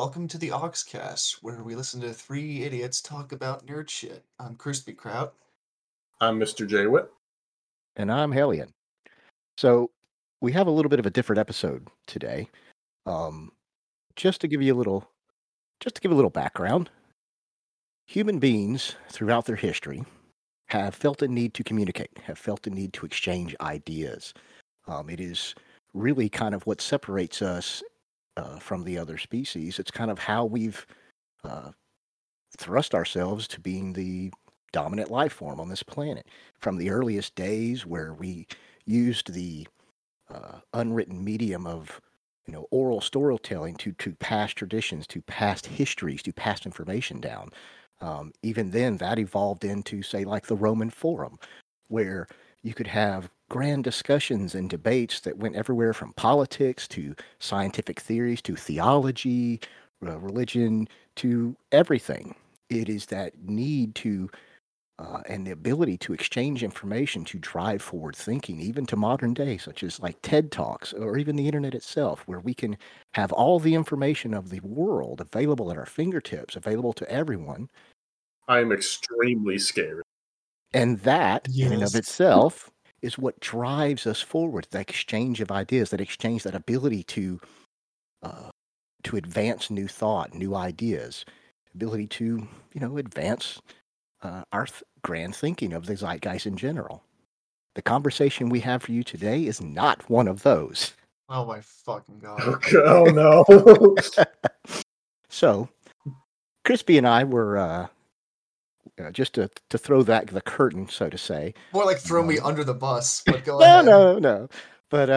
Welcome to the AuxCast, where we listen to three idiots talk about nerd shit. I'm Crispy Kraut. I'm Mr. J. Whitt. And I'm Hellion. So, we have a little bit of a different episode today. Just to give you a little background, human beings throughout their history have felt a need to communicate, have felt a need to exchange ideas. It is really kind of what separates us from the other species. It's kind of how we've thrust ourselves to being the dominant life form on this planet. From the earliest days where we used the unwritten medium of oral storytelling to pass traditions, to past histories, to pass information down. Even then, that evolved into, say, like the Roman Forum, where you could have grand discussions and debates that went everywhere from politics to scientific theories to theology, religion, to everything. It is that need to and the ability to exchange information to drive forward thinking, even to modern day, such as like TED Talks or even the internet itself, where we can have all the information of the world available at our fingertips, available to everyone. I'm extremely scared. And that, yes, in and of itself, is what drives us forward, that exchange of ideas, that exchange, that ability to advance new thought, new ideas, ability to, advance our grand thinking of the zeitgeist in general. The conversation we have for you today is not one of those. Oh, my fucking God. Okay. Oh, no. So, Crispy and I were... just to throw that the curtain, so to say. More like throw me under the bus. But go ahead. No. But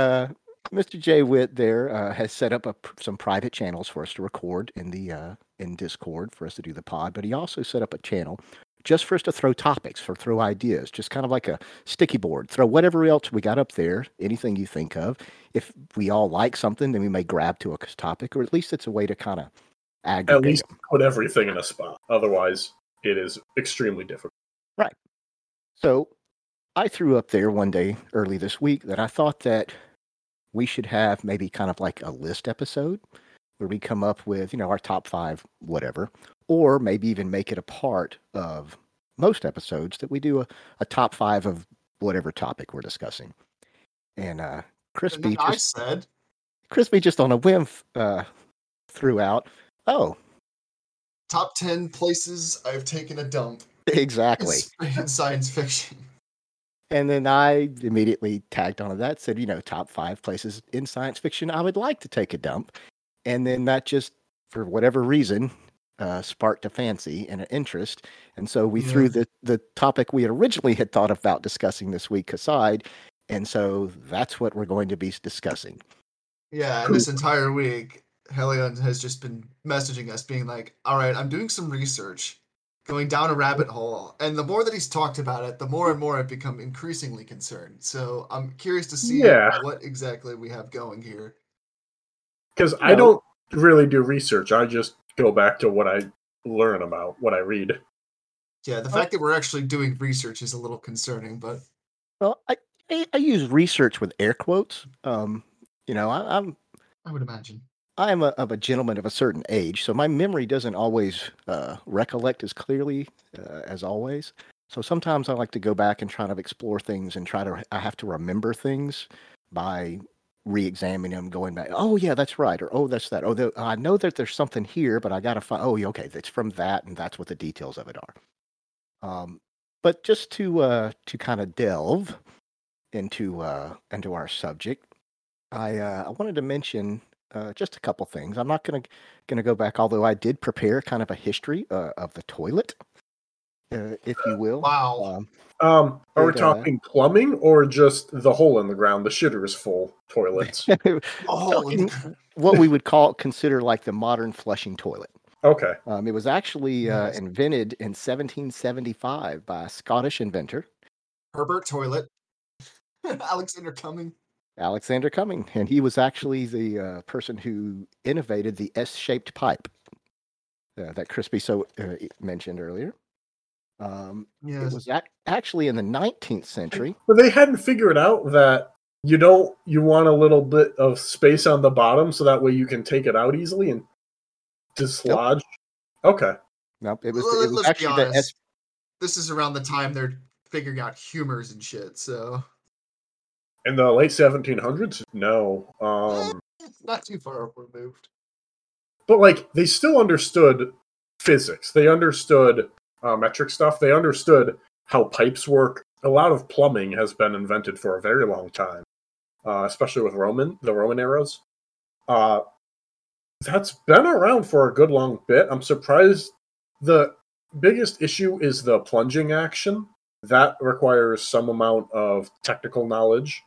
Mr. J. Whitt there has set up some private channels for us to record in Discord for us to do the pod. But he also set up a channel just for us to throw topics, for throw ideas, just kind of like a sticky board. Throw whatever else we got up there, anything you think of. If we all like something, then we may grab to a topic, or at least it's a way to kind of aggregate. At least put everything in a spot. Otherwise... it is extremely difficult. Right. So I threw up there one day early this week that I thought that we should have maybe kind of like a list episode where we come up with, our top five, whatever, or maybe even make it a part of most episodes that we do a top five of whatever topic we're discussing. And Crispy just on a whim threw out, top 10 places I've taken a dump. Exactly. In science fiction. And then I immediately tagged onto that, said, top 5 places in science fiction I would like to take a dump. And then that just, for whatever reason, sparked a fancy and an interest. And so we threw the topic we originally had thought about discussing this week aside. And so that's what we're going to be discussing. Yeah, cool. This entire week, Hellion has just been messaging us being like, all right, I'm doing some research, going down a rabbit hole. And the more that he's talked about it, the more and more I've become increasingly concerned. So I'm curious to see what exactly we have going here. Because I don't really do research. I just go back to what I learn about, what I read. Yeah, the fact that we're actually doing research is a little concerning, but... Well, I use research with air quotes. I would imagine. I am of a gentleman of a certain age, so my memory doesn't always recollect as clearly as always. So sometimes I like to go back and try to explore things and I have to remember things by re-examining them, going back, oh, yeah, that's right, or oh, that's that. Oh, I know that there's something here, but I got to find, it's from that, and that's what the details of it are. But just to kind of delve into our subject, I wanted to mention... just a couple things. I'm not gonna go back, although I did prepare kind of a history of the toilet, if you will. Wow. Are we talking plumbing or just the hole in the ground, the shitter is full toilets? What we would consider like the modern flushing toilet. Okay. It was actually invented in 1775 by a Scottish inventor. Herbert Toilet. Alexander Cumming. Alexander Cumming, and he was actually the person who innovated the S-shaped pipe that Crispy so mentioned earlier. Yes. It was actually in the 19th century. But they hadn't figured out that you want a little bit of space on the bottom so that way you can take it out easily and dislodged? Nope. Okay. Nope. It was actually the S. This is around the time they're figuring out humors and shit. So. In the late 1700s, no. It's not too far removed. But like, they still understood physics. They understood metric stuff. They understood how pipes work. A lot of plumbing has been invented for a very long time, especially with the Roman eras. That's been around for a good long bit. I'm surprised. The biggest issue is the plunging action. That requires some amount of technical knowledge.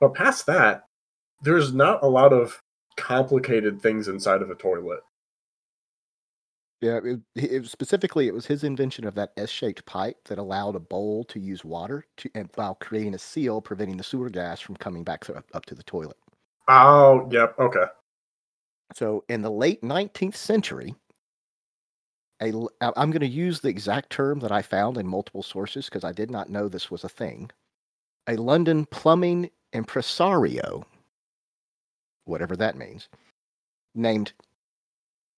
But past that, there's not a lot of complicated things inside of a toilet. Yeah, it was his invention of that S-shaped pipe that allowed a bowl to use water while creating a seal, preventing the sewer gas from coming back up to the toilet. Oh, yep, okay. So in the late 19th century, I'm going to use the exact term that I found in multiple sources because I did not know this was a thing. A London plumbing impresario, whatever that means, named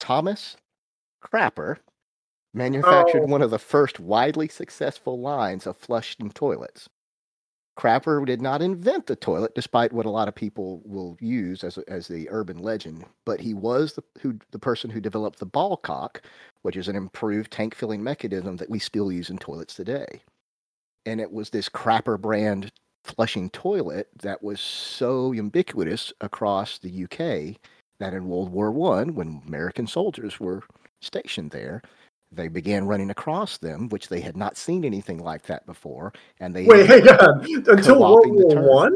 Thomas Crapper manufactured one of the first widely successful lines of flushing toilets. Crapper did not invent the toilet, despite what a lot of people will use as the urban legend, but he was the person who developed the ball cock, which is an improved tank filling mechanism that we still use in toilets today. And it was this Crapper brand flushing toilet that was so ubiquitous across the UK that in World War I, when American soldiers were stationed there, they began running across them, which they had not seen anything like that before. And they until World War I?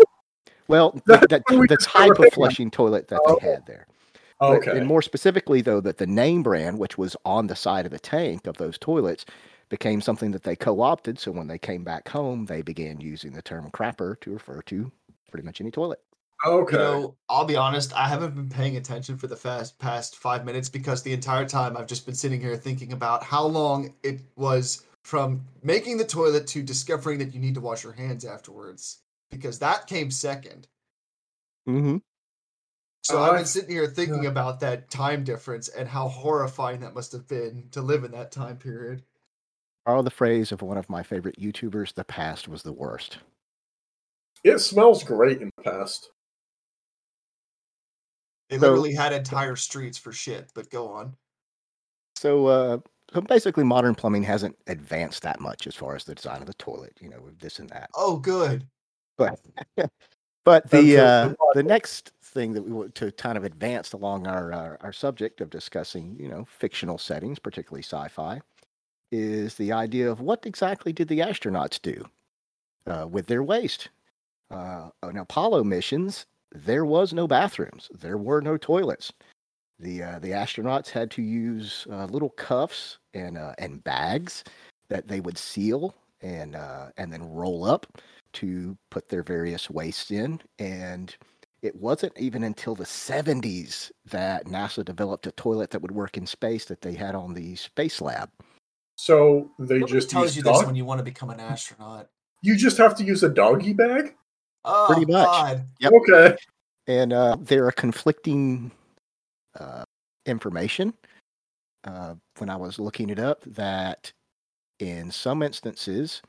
Well, the type of flushing toilet that they had there. Okay. But, and more specifically, though, that the name brand, which was on the side of the tank of those toilets, became something that they co-opted. So when they came back home, they began using the term Crapper to refer to pretty much any toilet. Okay. You know, I'll be honest, I haven't been paying attention for the past 5 minutes because the entire time I've just been sitting here thinking about how long it was from making the toilet to discovering that you need to wash your hands afterwards, because that came second. Mm-hmm. So I've been sitting here thinking about that time difference and how horrifying that must have been to live in that time period. The phrase of one of my favorite YouTubers, the past was the worst. It smells great in the past. They literally had entire streets for shit, but go on. So basically modern plumbing hasn't advanced that much as far as the design of the toilet, you know, this and that. Oh, good. But the next thing that we want to kind of advance along our subject of discussing, you know, fictional settings, particularly sci-fi, is the idea of what exactly did the astronauts do with their waste? On Apollo missions, there was no bathrooms. There were no toilets. The astronauts had to use little cuffs and bags that they would seal and then roll up to put their various wastes in. And it wasn't even until the 70s that NASA developed a toilet that would work in space that they had on the space lab. So they just tells you this when you want to become an astronaut. You just have to use a doggy bag? Oh, pretty much. God. Yep. Okay. And there are conflicting information when I was looking it up that in some instances,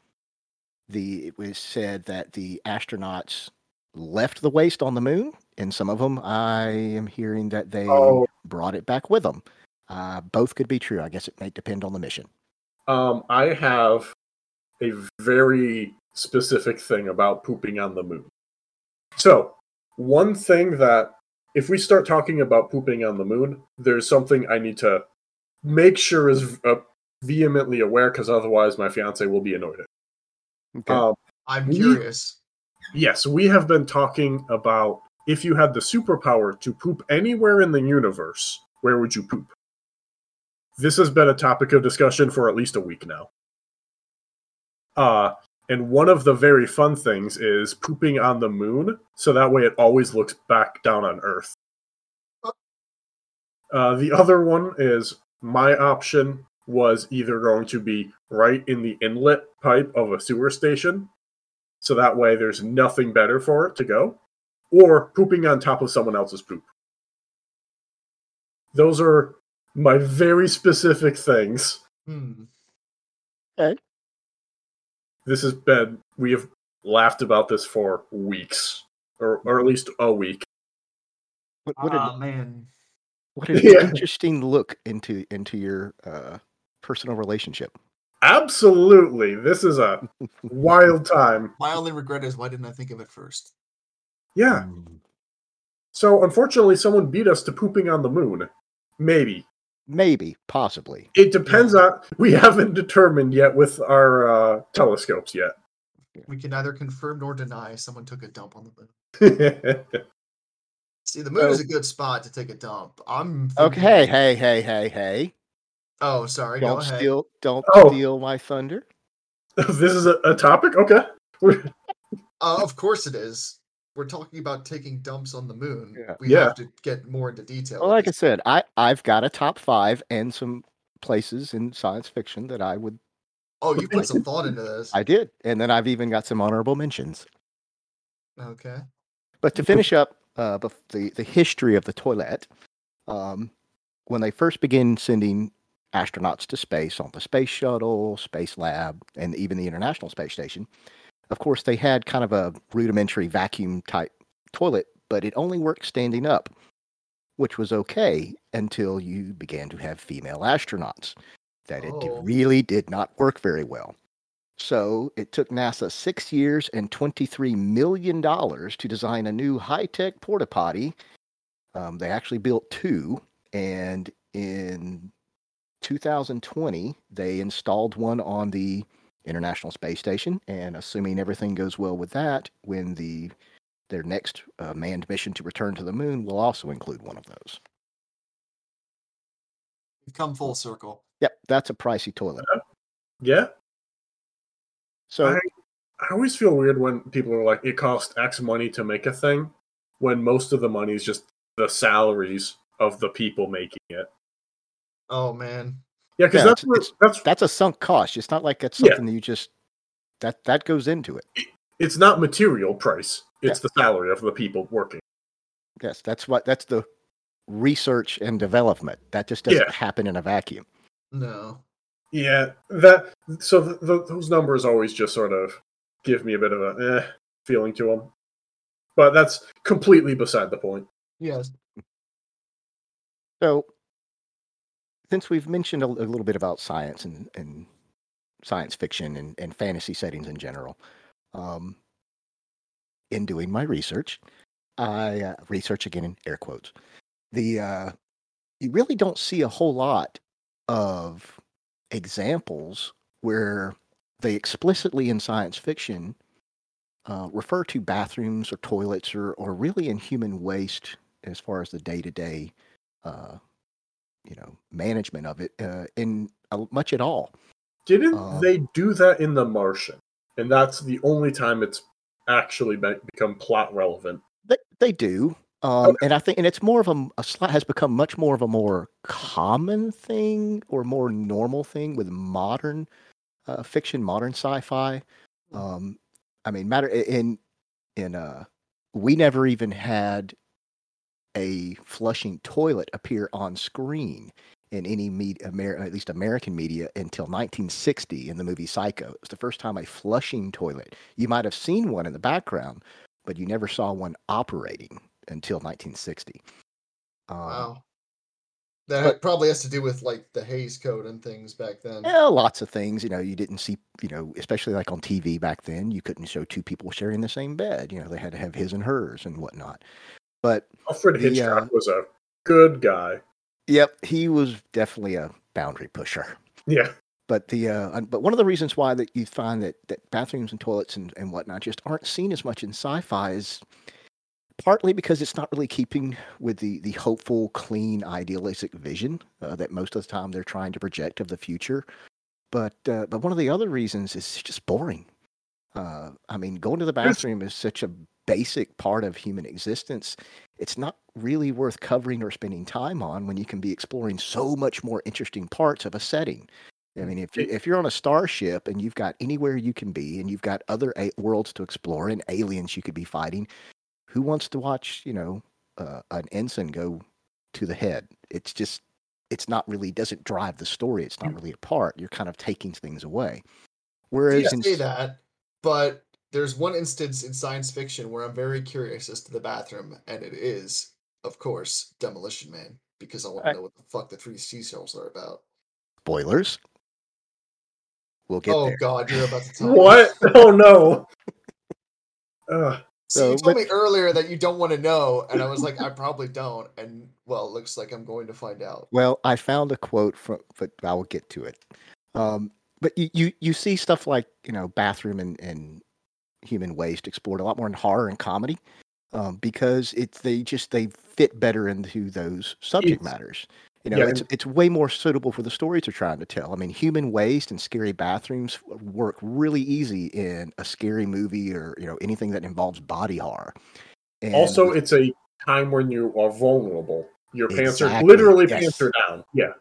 it was said that the astronauts left the waste on the moon. In some of them, I am hearing that they brought it back with them. Both could be true. I guess it may depend on the mission. I have a very specific thing about pooping on the moon. So, one thing that, if we start talking about pooping on the moon, there's something I need to make sure is vehemently aware, because otherwise my fiance will be annoyed. Okay. I'm curious. Yes, we have been talking about if you had the superpower to poop anywhere in the universe, where would you poop? This has been a topic of discussion for at least a week now. And one of the very fun things is pooping on the moon, so that way it always looks back down on Earth. The other one is my option was either going to be right in the inlet pipe of a sewer station, so that way there's nothing better for it to go, or pooping on top of someone else's poop. Those are my very specific things. Okay. This has been, we have laughed about this for weeks, or at least a week. What an interesting look into your personal relationship. Absolutely. This is a wild time. My only regret is, why didn't I think of it first? Yeah. So, unfortunately, someone beat us to pooping on the moon. Maybe. Possibly. It depends on... We haven't determined yet with our telescopes yet. We can neither confirm nor deny someone took a dump on the moon. See, the moon is a good spot to take a dump. Okay, hey. Oh, sorry. Don't steal my thunder. This is a topic? Okay. Of course it is. We're talking about taking dumps on the moon. Yeah. We have to get more into detail. Well, like I said, I've got a top 5 and some places in science fiction that I would... Oh, you put some thought into this. I did. And then I've even got some honorable mentions. Okay. But to finish up the history of the toilet, when they first begin sending astronauts to space on the space shuttle, space lab, and even the International Space Station, of course, they had kind of a rudimentary vacuum-type toilet, but it only worked standing up, which was okay until you began to have female astronauts. It really did not work very well. So it took NASA 6 years and $23 million to design a new high-tech porta-potty. They actually built 2, and in 2020, they installed one on the International Space Station, and assuming everything goes well with that, when their next manned mission to return to the moon will also include one of those. We've come full circle. Yep, that's a pricey toilet. Yeah. So I always feel weird when people are like, it costs X money to make a thing, when most of the money is just the salaries of the people making it. Oh man. Yeah, because that's a sunk cost. It's not like that's something that you just that goes into it. It's not material price. It's the salary of the people working. Yes, that's the research and development. That just doesn't happen in a vacuum. No. Yeah, those numbers always just sort of give me a bit of a feeling to them. But that's completely beside the point. Yes. So, since we've mentioned a little bit about science and science fiction and fantasy settings in general, in doing my research, I research again in air quotes, you really don't see a whole lot of examples where they explicitly in science fiction refer to bathrooms or toilets or really in human waste as far as the day-to-day management of it in much at all. Didn't they do that in The Martian? And that's the only time it's actually become plot relevant. They do. Okay. And I think, and it's more of a has become much more of a more common thing or more normal thing with modern fiction, modern sci-fi. We never even had a flushing toilet appear on screen in any media, at least American media, until 1960 in the movie Psycho. It was the first time a flushing toilet. You might have seen one in the background, but you never saw one operating until 1960. Wow. That probably has to do with like the Hays Code and things back then. Yeah, lots of things. You didn't see, especially like on TV back then, you couldn't show two people sharing the same bed. They had to have his and hers and whatnot. But Alfred Hitchcock was a good guy. Yep, he was definitely a boundary pusher. Yeah. But but one of the reasons why that you find that bathrooms and toilets and whatnot just aren't seen as much in sci-fi is partly because it's not really keeping with the hopeful, clean, idealistic vision that most of the time they're trying to project of the future. But one of the other reasons is it's just boring. Going to the bathroom is such a basic part of human existence. It's not really worth covering or spending time on when you can be exploring so much more interesting parts of a setting. I mean, if you're on a starship and you've got anywhere you can be and you've got other worlds to explore and aliens you could be fighting, who wants to watch, an ensign go to the head? It's just, it's not really, doesn't drive the story. It's not really a part. You're kind of taking things away. Whereas say that, but there's one instance in science fiction where I'm very curious as to the bathroom, and it is, of course, Demolition Man, because I want to know what the fuck the three seashells are about. Spoilers. We'll get there. Oh God, you're about to tell me. What? Oh no. So you told me earlier that you don't want to know, and I was like, I probably don't, and well, it looks like I'm going to find out. Well, I found a quote from, but I will get to it. But you see stuff like, bathroom and human waste explored a lot more in horror and comedy, because they fit better into those subject matters. It's way more suitable for the stories they're trying to tell. I mean, human waste and scary bathrooms work really easy in a scary movie or, anything that involves body horror. And also, it's a time when you are vulnerable. Your pants are literally pants are down. Yeah.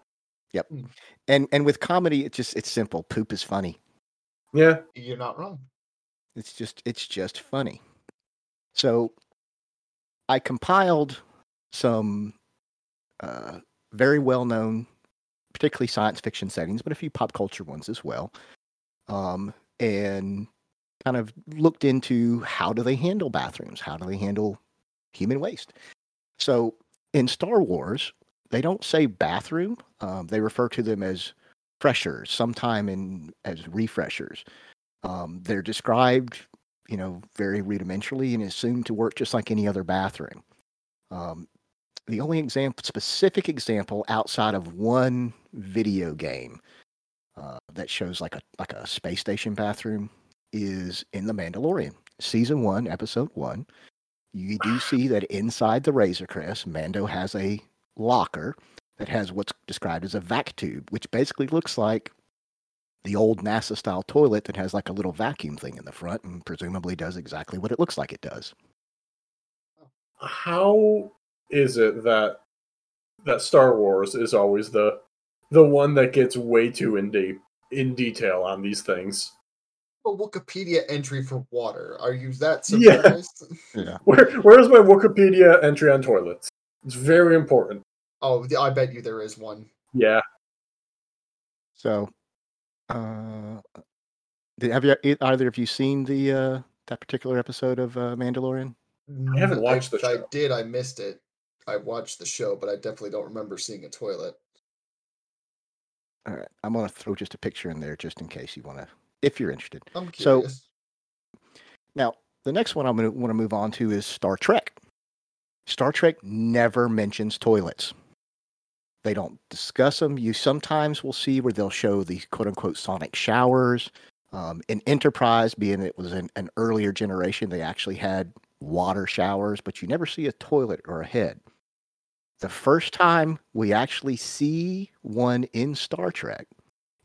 Yep. And with comedy, it's simple. Poop is funny. Yeah. You're not wrong. It's just funny. So I compiled some, very well-known, particularly science fiction settings, but a few pop culture ones as well, and kind of looked into how do they handle bathrooms? How do they handle human waste? So in Star Wars, they don't say bathroom. They refer to them as freshers, as refreshers. They're described, very rudimentarily and assumed to work just like any other bathroom. The only specific example outside of one video game that shows like a space station bathroom is in The Mandalorian, Season 1, Episode 1. You do see that inside the Razorcrest, Mando has a locker that has what's described as a vac tube, which basically looks like the old NASA-style toilet that has like a little vacuum thing in the front and presumably does exactly what it looks like it does. How is it that Star Wars is always the one that gets way too in detail on these things? A Wikipedia entry for water. Are you that surprised? Yeah. Yeah. Where is my Wikipedia entry on toilets? It's very important. Oh, I bet you there is one. Yeah. So, have either of you seen the that particular episode of Mandalorian? I haven't watched the show. I did. I missed it. I watched the show, but I definitely don't remember seeing a toilet. All right. I'm going to throw just a picture in there just in case you want to, if you're interested. I'm curious. So, now, the next one I'm going to want to move on to is Star Trek. Star Trek never mentions toilets. They don't discuss them. You sometimes will see where they'll show the quote-unquote sonic showers. In Enterprise, being it was an earlier generation, they actually had water showers, but you never see a toilet or a head. The first time we actually see one in Star Trek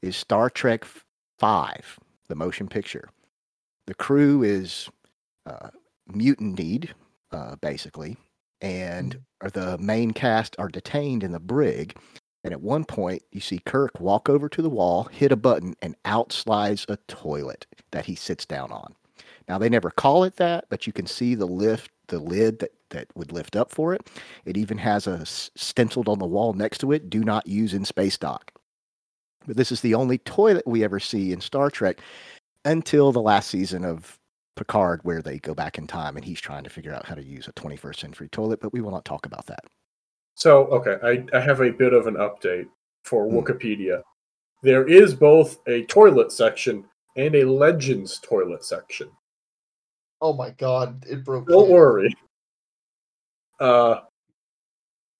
is Star Trek V, the motion picture. The crew is mutinied, basically, and the main cast are detained in the brig. And at one point, you see Kirk walk over to the wall, hit a button, and out slides a toilet that he sits down on. Now, they never call it that, but you can see the lid that would lift up for it. It even has a stenciled on the wall next to it, do not use in space dock. But this is the only toilet we ever see in Star Trek until the last season of Picard, where they go back in time and he's trying to figure out how to use a 21st century toilet, but we will not talk about that. So, okay, I have a bit of an update for Wikipedia. There is both a toilet section and a Legends toilet section. Oh my God, it broke. Don't worry.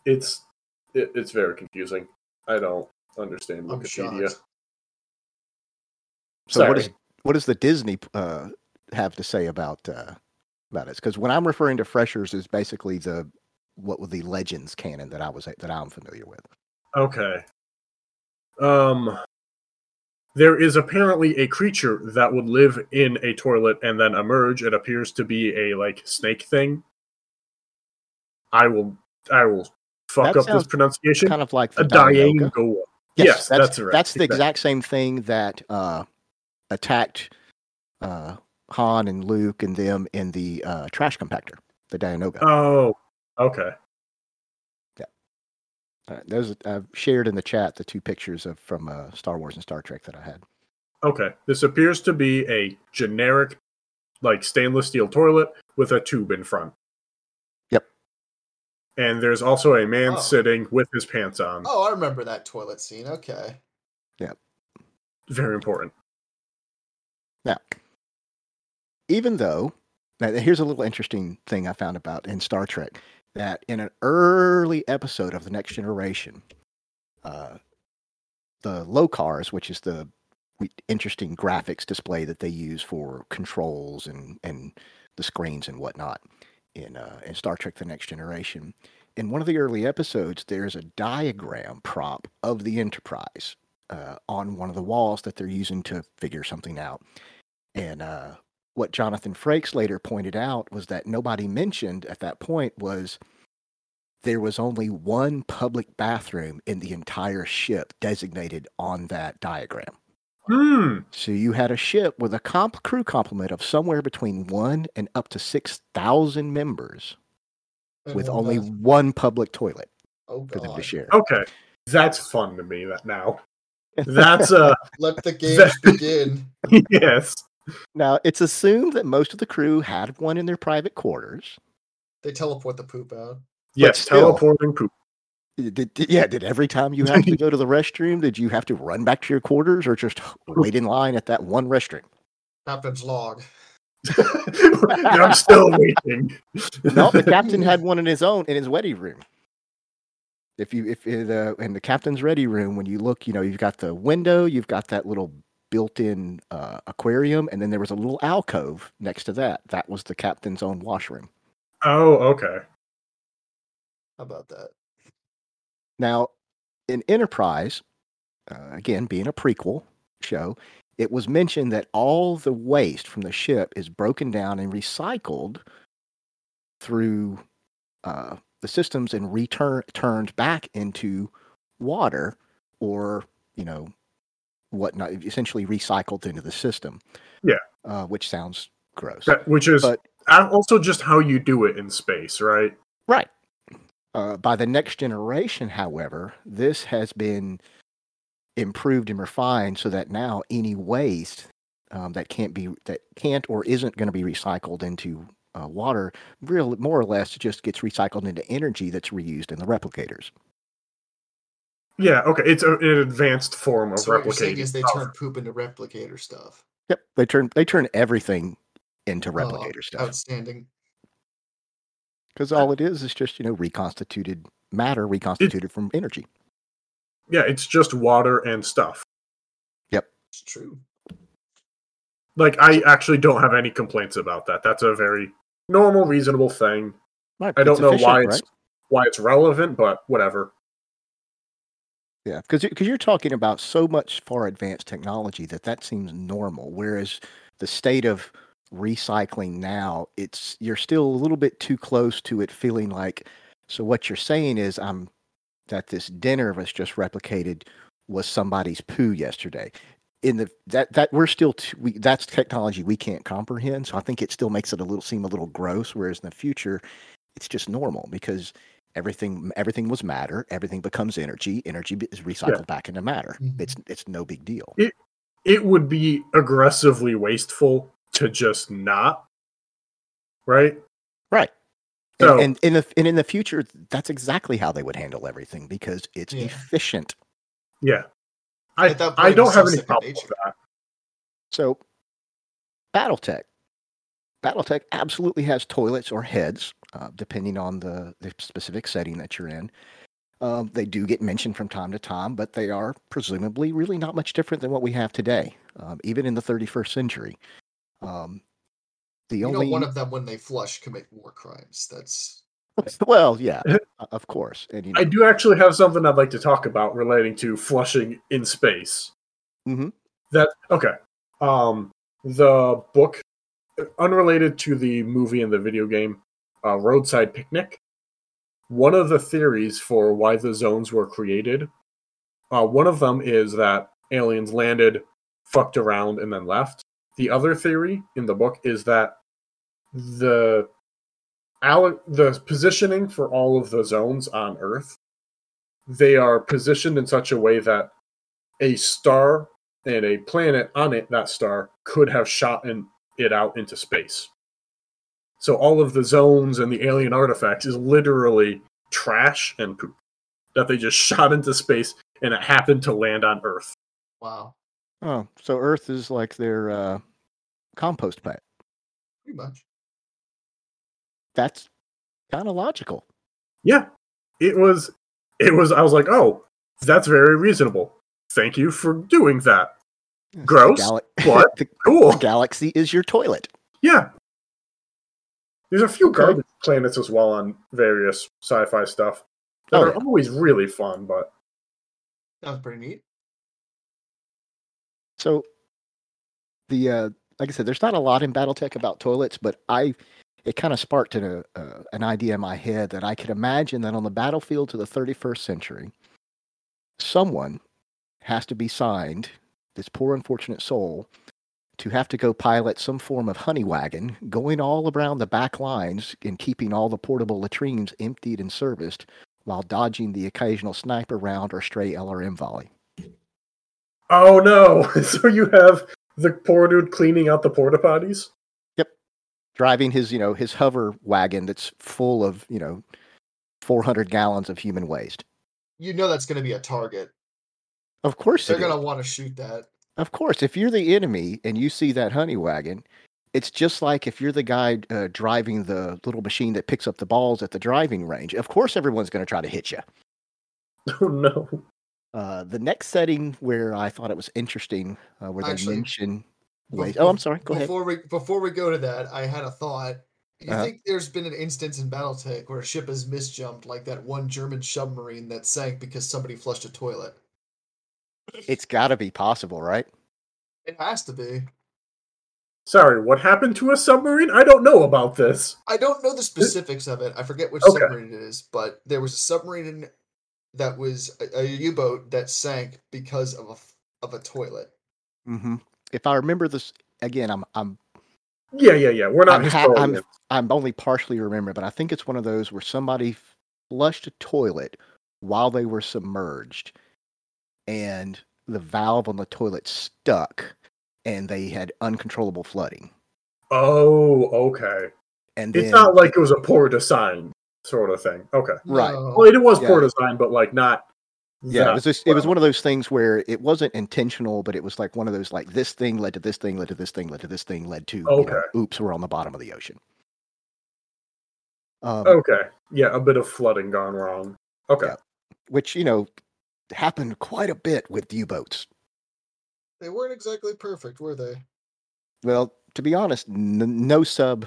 It's very confusing. I don't understand Wikipedia. So what does the Disney have to say about it? Because when I'm referring to freshers, is basically the Legends canon that I'm familiar with. Okay. There is apparently a creature that would live in a toilet and then emerge. It appears to be a snake thing. I will fuck up this pronunciation. Kind of like the Dianoga. Yes, that's right. That's the exact same thing that attacked Han and Luke and them in the trash compactor, the Dianoga. Oh, okay. Yeah. Those I've shared in the chat the two pictures of from Star Wars and Star Trek that I had. Okay, this appears to be a generic, like, stainless steel toilet with a tube in front. Yep. And there's also a man sitting with his pants on. Oh, I remember that toilet scene. Okay. Yep. Very important. Now, even though, now here's a little interesting thing I found about in Star Trek, that in an early episode of The Next Generation, the Locars, which is the interesting graphics display that they use for controls and the screens and whatnot in Star Trek The Next Generation. In one of the early episodes, there's a diagram prop of the Enterprise on one of the walls that they're using to figure something out. And what Jonathan Frakes later pointed out was that nobody mentioned at that point was there was only one public bathroom in the entire ship designated on that diagram. So you had a ship with a crew complement of somewhere between 1 and up to 6,000 members with only one public toilet for them to share. Okay. That's fun to me now. That's let the games begin. Yes. Now, it's assumed that most of the crew had one in their private quarters. They teleport the poop out. Yes, teleporting poop. Did every time you had to go to the restroom, did you have to run back to your quarters or just wait in line at that one restroom? Captain's log. I'm still waiting. No, the captain had one in his ready room. In the captain's ready room, when you look, you've got the window, you've got that little built-in aquarium, and then there was a little alcove next to that. That was the captain's own washroom. Oh, okay. How about that? Now, in Enterprise, again, being a prequel show, it was mentioned that all the waste from the ship is broken down and recycled through the systems and turned back into water or, whatnot, essentially recycled into the system. Yeah. Which sounds gross. But also just how you do it in space, right? Right. By The Next Generation, however, this has been improved and refined so that now any waste that can't or isn't going to be recycled into water, more or less just gets recycled into energy that's reused in the replicators. Yeah, okay, it's an advanced form of replicating. What you're saying is they turn poop into replicator stuff. Yep, they turn everything into replicator stuff. Outstanding. Because all it is just, reconstituted matter, from energy. Yeah, it's just water and stuff. Yep. It's true. Like, I actually don't have any complaints about that. That's a very normal, reasonable thing. Right, I don't know why it's relevant, but whatever. Yeah, because you're talking about so much far advanced technology that seems normal, whereas the state of recycling now, you're still a little bit too close to it feeling like, so what you're saying is that this dinner was just replicated was somebody's poo yesterday. That's technology we can't comprehend, so I think it still makes it seem a little gross, whereas in the future it's just normal because everything was matter, everything becomes energy is recycled back into matter. Mm-hmm. It's no big deal. It would be aggressively wasteful to just not, right. So, and in the future, that's exactly how they would handle everything because it's efficient. Yeah, I don't have any problem with that. So, Battletech absolutely has toilets or heads, depending on the specific setting that you're in. They do get mentioned from time to time, but they are presumably really not much different than what we have today, even in the 31st century. One of them, when they flush, commit war crimes. Yeah, of course. And, I do actually have something I'd like to talk about relating to flushing in space. Mm-hmm. The book, unrelated to the movie and the video game, Roadside Picnic. One of the theories for why the zones were created, one of them is that aliens landed, fucked around, and then left. The other theory in the book is that the positioning for all of the zones on Earth they are positioned in such a way that a star and a planet on it, that star, could have shot it out into space. So all of the zones and the alien artifacts is literally trash and poop that they just shot into space, and it happened to land on Earth. Wow. Oh, so Earth is like their compost pile. Pretty much. That's kind of logical. Yeah. It was. I was like, oh, that's very reasonable. Thank you for doing that. Gross, but cool. The galaxy is your toilet. Yeah. There's a few garbage planets as well on various sci-fi stuff that are always really fun, but... That was pretty neat. So, like I said, there's not a lot in Battletech about toilets, but it kind of sparked an idea in my head that I could imagine that on the battlefield to the 31st century, someone has to be signed, this poor unfortunate soul, to have to go pilot some form of honey wagon, going all around the back lines and keeping all the portable latrines emptied and serviced while dodging the occasional sniper round or stray LRM volley. Oh, no. So you have the poor dude cleaning out the porta potties? Yep. Driving his hover wagon that's full of, 400 gallons of human waste. You know that's going to be a target. Of course they're going to want to shoot that. Of course, if you're the enemy and you see that honey wagon, it's just like if you're the guy driving the little machine that picks up the balls at the driving range. Of course, everyone's going to try to hit you. Oh, no. The next setting where I thought it was interesting, where they mention... I'm sorry. Go ahead. Before we go to that, I had a thought. You think there's been an instance in Battletech where a ship is misjumped, like that one German submarine that sank because somebody flushed a toilet? It's got to be possible, right? It has to be. Sorry, what happened to a submarine? I don't know about this. I don't know the specifics of it. I forget which submarine it is, but there was a submarine that was a U-boat that sank because of a toilet. Mm-hmm. If I remember this again, I'm. Yeah. We're not. I'm only partially remembering, but I think it's one of those where somebody flushed a toilet while they were submerged. And the valve on the toilet stuck, and they had uncontrollable flooding. Oh, okay. And then, it's not like it was a poor design sort of thing. Okay, right. Well, it was poor design, but like not. Yeah, it was one of those things where it wasn't intentional, but it was like one of those like this thing led to this thing led to this thing led to this thing led to. Okay. Oops, we're on the bottom of the ocean. Okay. Yeah, a bit of flooding gone wrong. Okay. Yeah. Which happened quite a bit with U-boats. They weren't exactly perfect, were they? Well, to be honest, no sub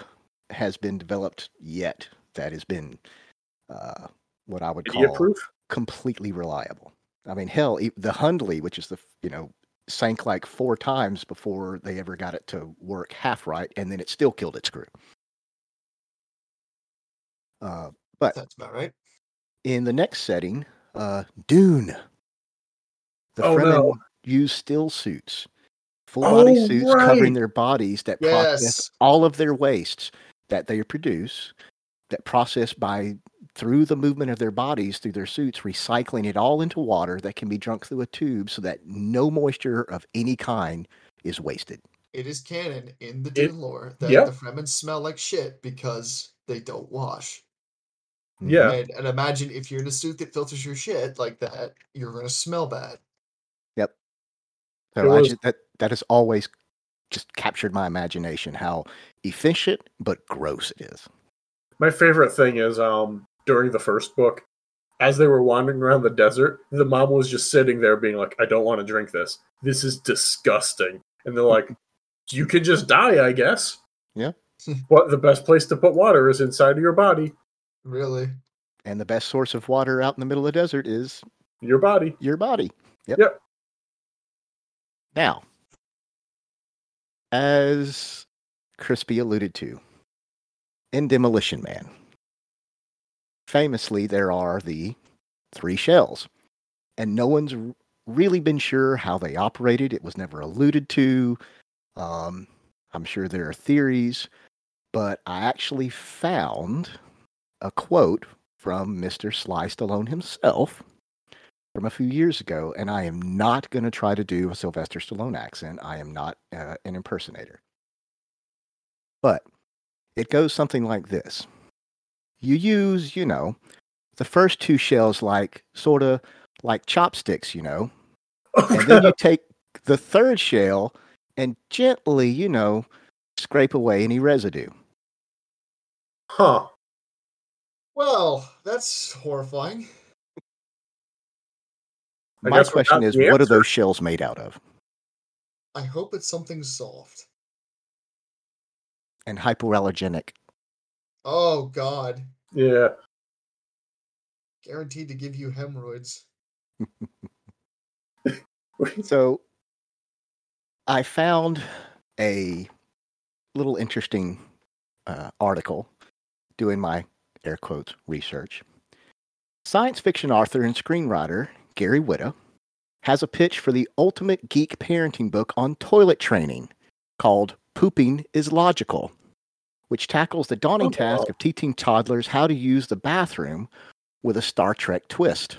has been developed yet that has been what I would call completely reliable. I mean, hell, the Hundley, which is the sank like 4 times before they ever got it to work half right, and then it still killed its crew. But that's about right. In the next setting, Dune. The Fremen use still suits, full-body suits covering their bodies that process all of their wastes that they produce, that process through the movement of their bodies through their suits, recycling it all into water that can be drunk through a tube so that no moisture of any kind is wasted. It is canon in the Dune lore that the Fremen smell like shit because they don't wash. Yeah. And imagine if you're in a suit that filters your shit like that, you're going to smell bad. Yep. So that has always just captured my imagination, how efficient but gross it is. My favorite thing is during the first book, as they were wandering around the desert, the mom was just sitting there being like, I don't want to drink this. This is disgusting. And they're like, you could just die, I guess. Yeah. But the best place to put water is inside of your body. Really? And the best source of water out in the middle of the desert is... your body. Your body. Yep. Now, as Crispy alluded to, in Demolition Man, famously there are the 3 shells. And no one's really been sure how they operated. It was never alluded to. I'm sure there are theories. But I actually found... a quote from Mr. Sly Stallone himself from a few years ago, and I am not going to try to do a Sylvester Stallone accent. I am not an impersonator. But it goes something like this. You use, the first two shells sort of like chopsticks, and then you take the third shell and gently, scrape away any residue. Huh. Well, that's horrifying. My question is, what are those shells made out of? I hope it's something soft. And hypoallergenic. Oh, God. Yeah. Guaranteed to give you hemorrhoids. So, I found a little interesting article doing my air quotes research. Science fiction author and screenwriter Gary Whitta has a pitch for the ultimate geek parenting book on toilet training called Pooping is Logical, which tackles the daunting task of teaching toddlers how to use the bathroom with a Star Trek twist.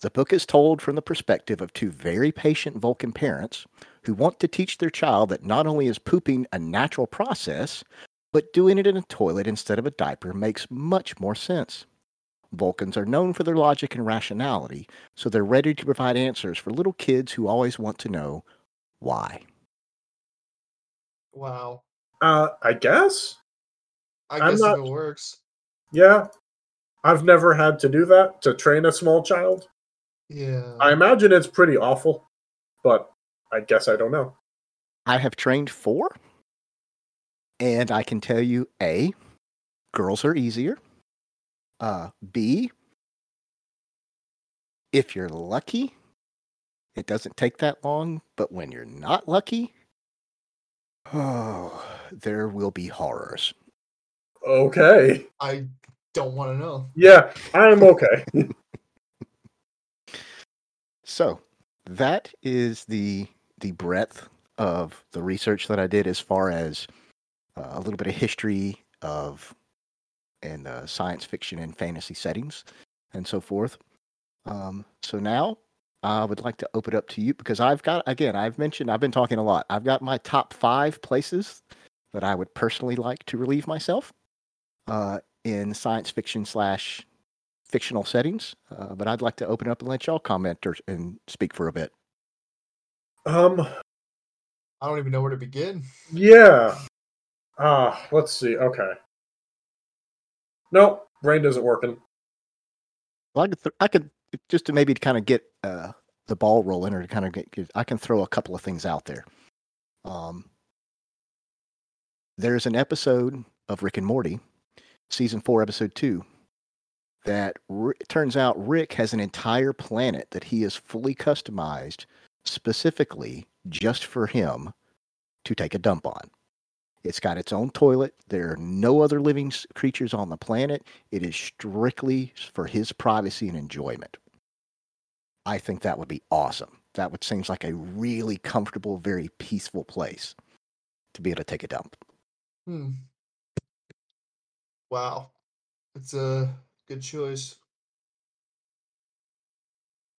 The book is told from the perspective of two very patient Vulcan parents who want to teach their child that not only is pooping a natural process, but doing it in a toilet instead of a diaper makes much more sense. Vulcans are known for their logic and rationality, so they're ready to provide answers for little kids who always want to know why. Wow. I guess? I guess if it works. Yeah. I've never had to do that, to train a small child. Yeah. I imagine it's pretty awful, but I guess I don't know. I have trained 4, and I can tell you, A, girls are easier. B, if you're lucky, it doesn't take that long, but when you're not lucky, oh, there will be horrors. Okay. I don't want to know. Yeah, I'm okay. So, that is the breadth of the research that I did as far as a little bit of history of and science fiction and fantasy settings and so forth. So now I would like to open up to you because I've been talking a lot. I've got my top 5 places that I would personally like to relieve myself in science fiction / fictional settings. But I'd like to open up and let y'all comment and speak for a bit. I don't even know where to begin. Yeah. Let's see. Okay. Nope. Brain isn't working. Well, I could just to maybe kind of get the ball rolling or to kind of get, I can throw a couple of things out there. There's an episode of Rick and Morty, season 4, episode 2, that turns out Rick has an entire planet that he is fully customized specifically just for him to take a dump on. It's got its own toilet. There are no other living creatures on the planet. It is strictly for his privacy and enjoyment. I think that would be awesome. That would seem like a really comfortable, very peaceful place to be able to take a dump. Wow. It's a good choice.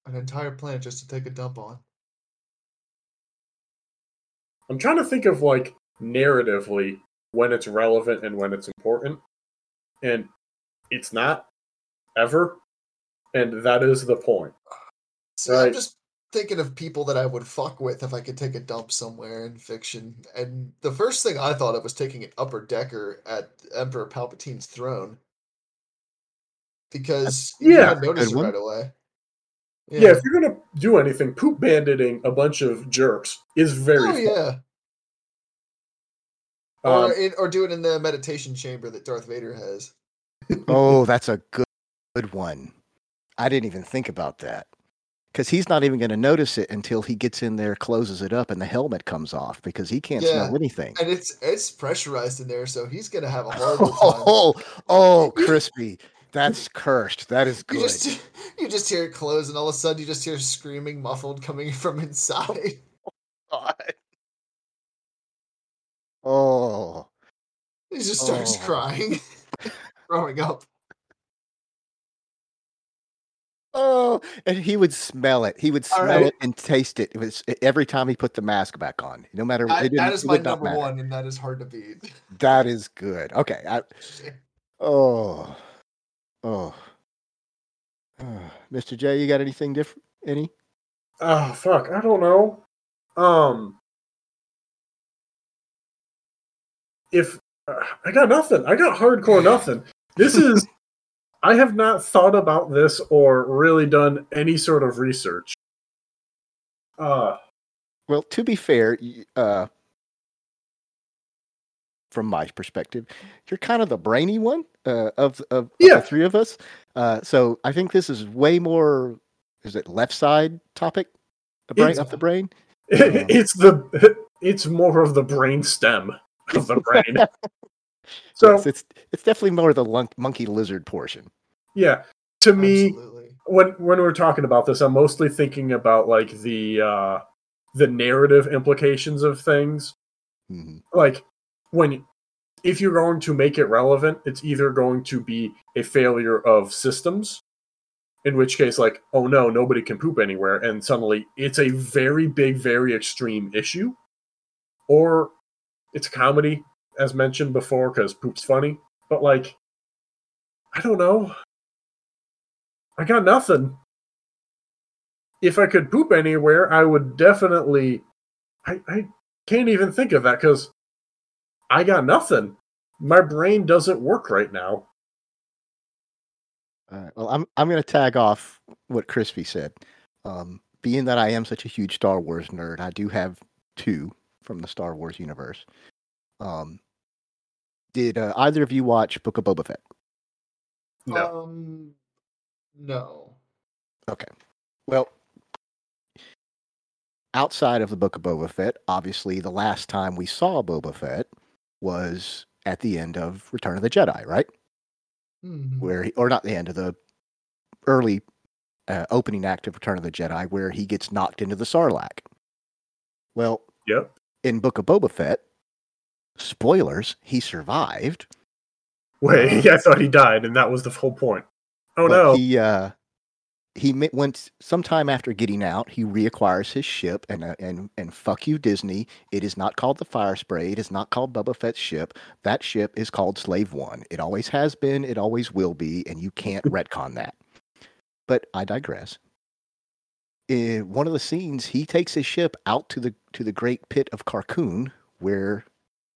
An entire planet just to take a dump on. I'm trying to think of narratively when it's relevant and when it's important, and it's not ever, and that is the point. So right? I'm just thinking of people that I would fuck with if I could take a dump somewhere in fiction, and the first thing I thought of was taking an upper decker at Emperor Palpatine's throne, because you notice it right away. Yeah, if you're gonna do anything, poop banditing a bunch of jerks is very fun. Yeah. Or do it in the meditation chamber that Darth Vader has. Oh, that's a good one. I didn't even think about that. Because he's not even going to notice it until he gets in there, closes it up, and the helmet comes off because he can't smell anything. And it's pressurized in there, so he's going to have a horrible time. Oh, crispy. That's cursed. That is good. You just hear it close, and all of a sudden you just hear screaming muffled coming from inside. Oh, God. Oh. He just starts crying. Throwing up. Oh, and he would smell it. He would smell it and taste it. It was every time he put the mask back on. No matter what, that is my number one, and that is hard to beat. That is good. Okay. Mr. J, you got anything different? Any? Oh fuck, I don't know. I got nothing. I got hardcore nothing. This is. I have not thought about this or really done any sort of research. Well, to be fair, from my perspective, you're kind of the brainy one of the three of us. So I think this is way more, is it left side topic? The brain? It's more of the brain stem of the brain. So yes, it's definitely more the monkey lizard portion. Yeah, to me, when we're talking about this, I'm mostly thinking about like the narrative implications of things. Mm-hmm. Like if you're going to make it relevant, it's either going to be a failure of systems, in which case, like, oh no, nobody can poop anywhere, and suddenly it's a very big, very extreme issue, or it's a comedy. As mentioned before, because poop's funny, but like, I don't know. I got nothing. If I could poop anywhere, I would definitely. I can't even think of that because I got nothing. My brain doesn't work right now. All right. Well, I'm going to tag off what Crispy said. Being that I am such a huge Star Wars nerd, I do have two from the Star Wars universe. Did either of you watch Book of Boba Fett? No. No. Okay. Well, outside of the Book of Boba Fett, obviously the last time we saw Boba Fett was at the end of Return of the Jedi, right? Mm-hmm. Not the end of the early opening act of Return of the Jedi, where he gets knocked into the Sarlacc. Well, yep. In Book of Boba Fett, spoilers, he survived. Wait, I thought he died, and that was the whole point. Oh, but no. He went sometime after getting out, he reacquires his ship, and fuck you, Disney. It is not called the Fire Spray. It is not called Boba Fett's ship. That ship is called Slave One. It always has been. It always will be, and you can't retcon that. But I digress. In one of the scenes, he takes his ship out to the Great Pit of Carcoon, where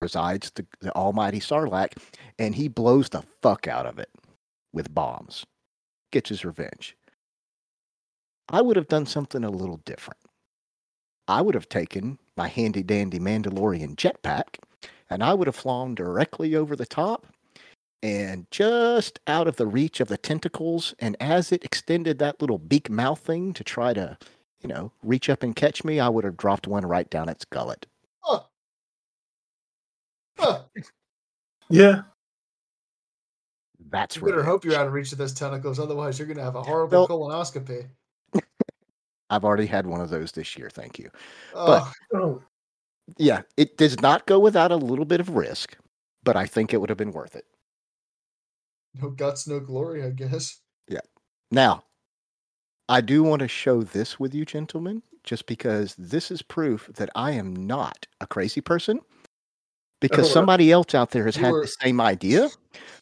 resides the almighty Sarlacc, and he blows the fuck out of it with bombs. Gets his revenge. I would have done something a little different. I would have taken my handy-dandy Mandalorian jetpack, and I would have flown directly over the top and just out of the reach of the tentacles, and as it extended that little beak mouth thing to try to, reach up and catch me, I would have dropped one right down its gullet. Huh. Yeah, that's right. You better hope you're out of reach of those tentacles, otherwise you're going to have a horrible colonoscopy. I've already had one of those this year, thank you. Yeah, it does not go without a little bit of risk, but I think it would have been worth it. No guts, no glory, I guess. Yeah. Now, I do want to show this with you, gentlemen, just because this is proof that I am not a crazy person. Because somebody else out there has had the same idea.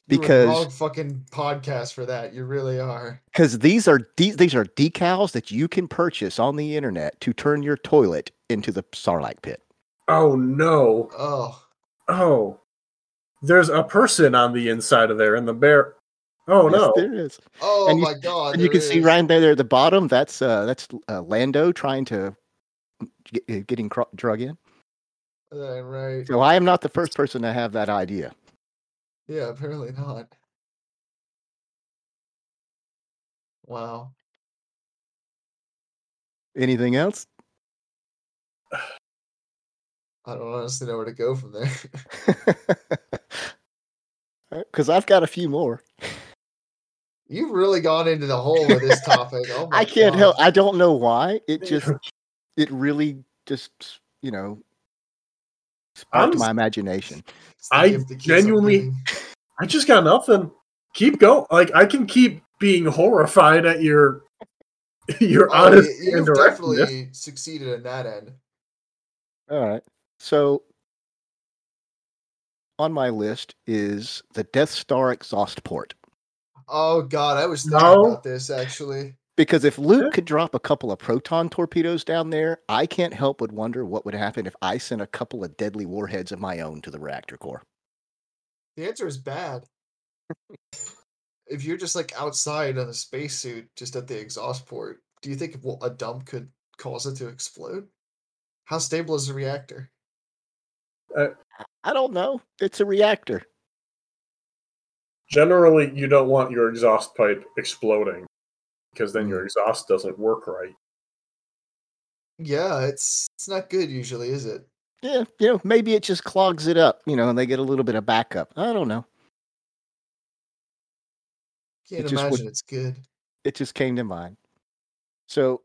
Because you're a dog fucking podcast for that. You really are. Because these are decals that you can purchase on the internet to turn your toilet into the Sarlacc pit. Oh no. Oh. There's a person on the inside of there, and the bear. Oh yes, no. There is. Oh and my god. And you can see right there at the bottom. That's Lando trying to getting drug in. Right. So I am not the first person to have that idea. Yeah, apparently not. Wow. Anything else? I don't honestly know where to go from there. Because I've got a few more. You've really gone into the hole with this topic. Oh my I can't God. Help. I don't know why. It really just sparked my imagination. I just got nothing. Keep going. Like I can keep being horrified at your honesty and directness. You've definitely succeeded in that end. All right. So on my list is the Death Star exhaust port. Oh God, I was thinking about this actually. Because if Luke could drop a couple of proton torpedoes down there, I can't help but wonder what would happen if I sent a couple of deadly warheads of my own to the reactor core. The answer is bad. If you're just like outside on a spacesuit, just at the exhaust port, do you think a dump could cause it to explode? How stable is the reactor? I don't know. It's a reactor. Generally, you don't want your exhaust pipe exploding, because then your exhaust doesn't work right. Yeah, it's not good usually, is it? Yeah, maybe it just clogs it up, and they get a little bit of backup. I don't know. Can't imagine it's good. It just came to mind. So,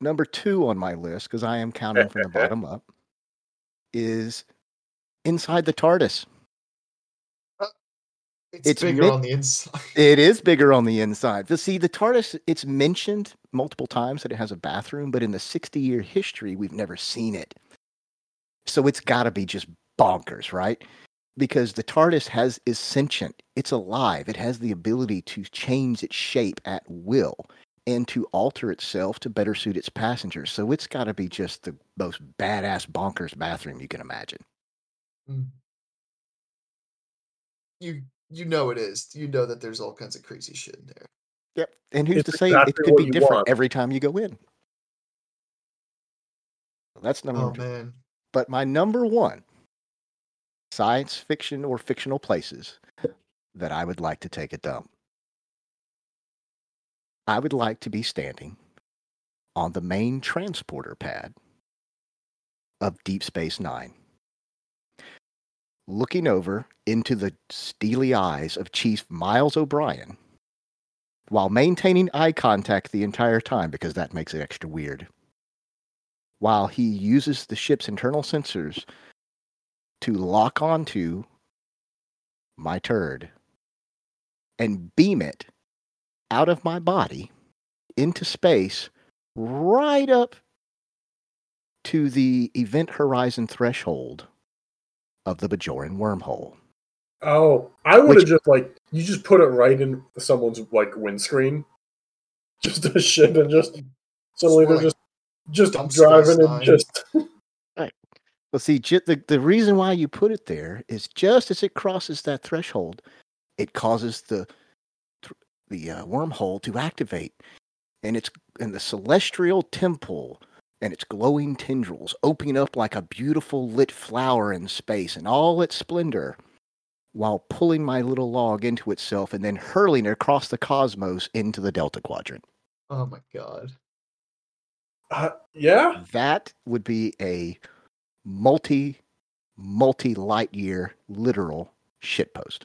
number 2 on my list, because I am counting from the bottom up, is inside the TARDIS. It's bigger on the inside. It is bigger on the inside. But see, the TARDIS, it's mentioned multiple times that it has a bathroom, but in the 60-year history, we've never seen it. So it's got to be just bonkers, right? Because the TARDIS is sentient. It's alive. It has the ability to change its shape at will and to alter itself to better suit its passengers. So it's got to be just the most badass, bonkers bathroom you can imagine. You know it is. You know that there's all kinds of crazy shit in there. Yep. And who's to say it could be different every time you go in? That's number 2. Man. But my number 1 science fiction or fictional places that I would like to take a dump. I would like to be standing on the main transporter pad of Deep Space Nine, looking over into the steely eyes of Chief Miles O'Brien while maintaining eye contact the entire time, because that makes it extra weird, while he uses the ship's internal sensors to lock onto my turd and beam it out of my body into space right up to the event horizon threshold of the Bajoran wormhole. Oh, I would have just you just put it right in someone's windscreen, just a ship, and just suddenly they're just driving and just. Right. Well, see, the reason why you put it there is just as it crosses that threshold, it causes the wormhole to activate, and the celestial temple and its glowing tendrils opening up like a beautiful lit flower in space in all its splendor, while pulling my little log into itself and then hurling it across the cosmos into the Delta Quadrant. Oh my God. Yeah? That would be a multi light year literal shitpost.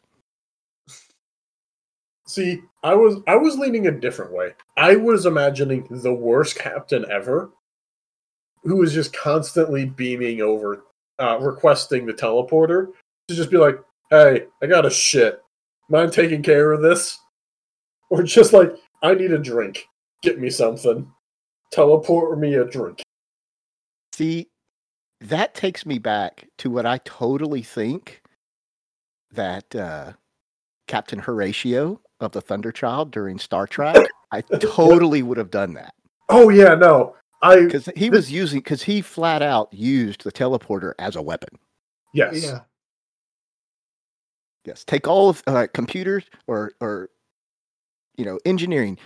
See, I was leaning a different way. I was imagining the worst captain ever, who is just constantly beaming over, requesting the teleporter to just be like, hey, I got a shit. Mind taking care of this? Or just like, I need a drink. Get me something. Teleport me a drink. See, that takes me back to what I totally think that Captain Horatio of the Thunder Child during Star Trek, I totally would have done that. Oh, yeah, no. Because he flat out used the teleporter as a weapon. Yes. Yeah. Yes. Take all of computers or engineering,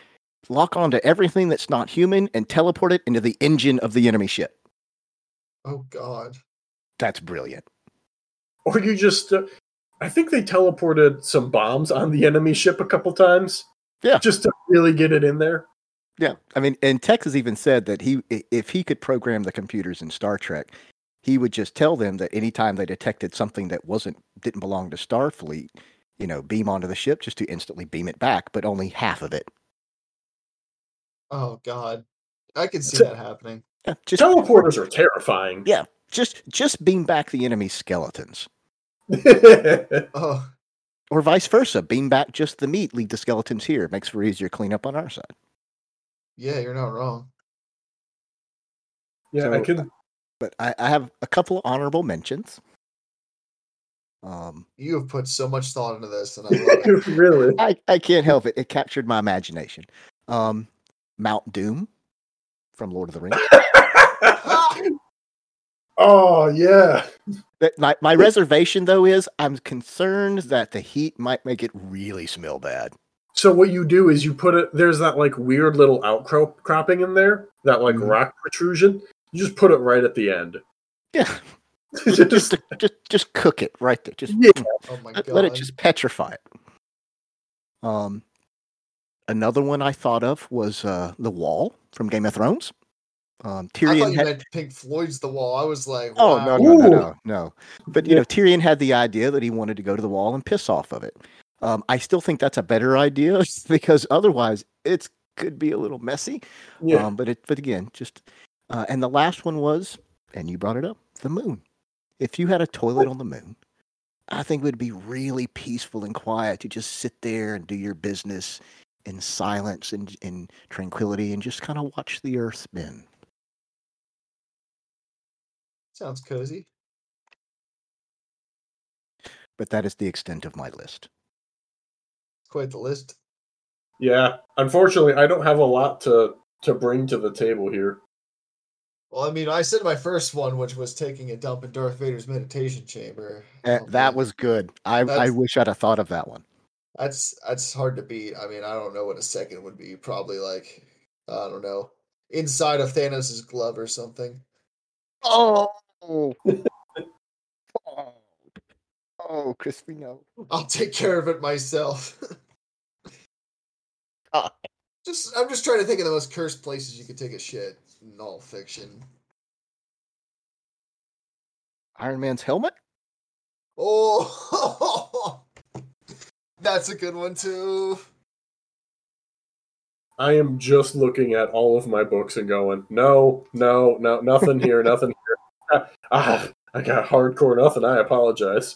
lock onto everything that's not human, and teleport it into the engine of the enemy ship. Oh God, that's brilliant. Or you just, I think they teleported some bombs on the enemy ship a couple times. Yeah. Just to really get it in there. Yeah, I mean, and Tex has even said that if he could program the computers in Star Trek, he would just tell them that anytime they detected something that didn't belong to Starfleet, beam onto the ship just to instantly beam it back, but only half of it. Oh God, I can see that happening. Yeah, teleporters are terrifying. Yeah, just beam back the enemy skeletons. Oh. Or vice versa, beam back just the meat, leave the skeletons here. Makes for easier cleanup on our side. Yeah, you're not wrong. Yeah, so, I could. But I have a couple of honorable mentions. You have put so much thought into this, and I love it. Really? I can't help it. It captured my imagination. Mount Doom from Lord of the Rings. Oh, yeah. My reservation, though, is I'm concerned that the heat might make it really smell bad. So what you do is you put it, there's that like weird little outcropping in there, that like rock protrusion. You just put it right at the end. Yeah. just cook it right there. Just oh my God. Let it just petrify it. Another one I thought of was The Wall from Game of Thrones. Tyrion I thought you meant Pink Floyd's The Wall. I was like, wow. Oh, no. But, you know, Tyrion had the idea that he wanted to go to the wall and piss off of it. I still think that's a better idea because otherwise it could be a little messy. Yeah. But again, just... and the last one was, and you brought it up, the moon. If you had a toilet on the moon, I think it would be really peaceful and quiet to just sit there and do your business in silence and in tranquility and just kind of watch the earth spin. Sounds cozy. But that is the extent of my list. Quite the list. Yeah. Unfortunately, I don't have a lot to bring to the table here. Well, I mean, I said my first one, which was taking a dump in Darth Vader's meditation chamber. That was good. I wish I'd have thought of that one. That's hard to beat. I mean, I don't know what a second would be. Probably like, I don't know, inside of Thanos' glove or something. Oh, Crispino. I'll take care of it myself. I'm just trying to think of the most cursed places you could take a shit in all fiction. Iron Man's helmet? Oh, that's a good one too. I am just looking at all of my books and going, no, nothing here, nothing here. I got hardcore nothing. I apologize.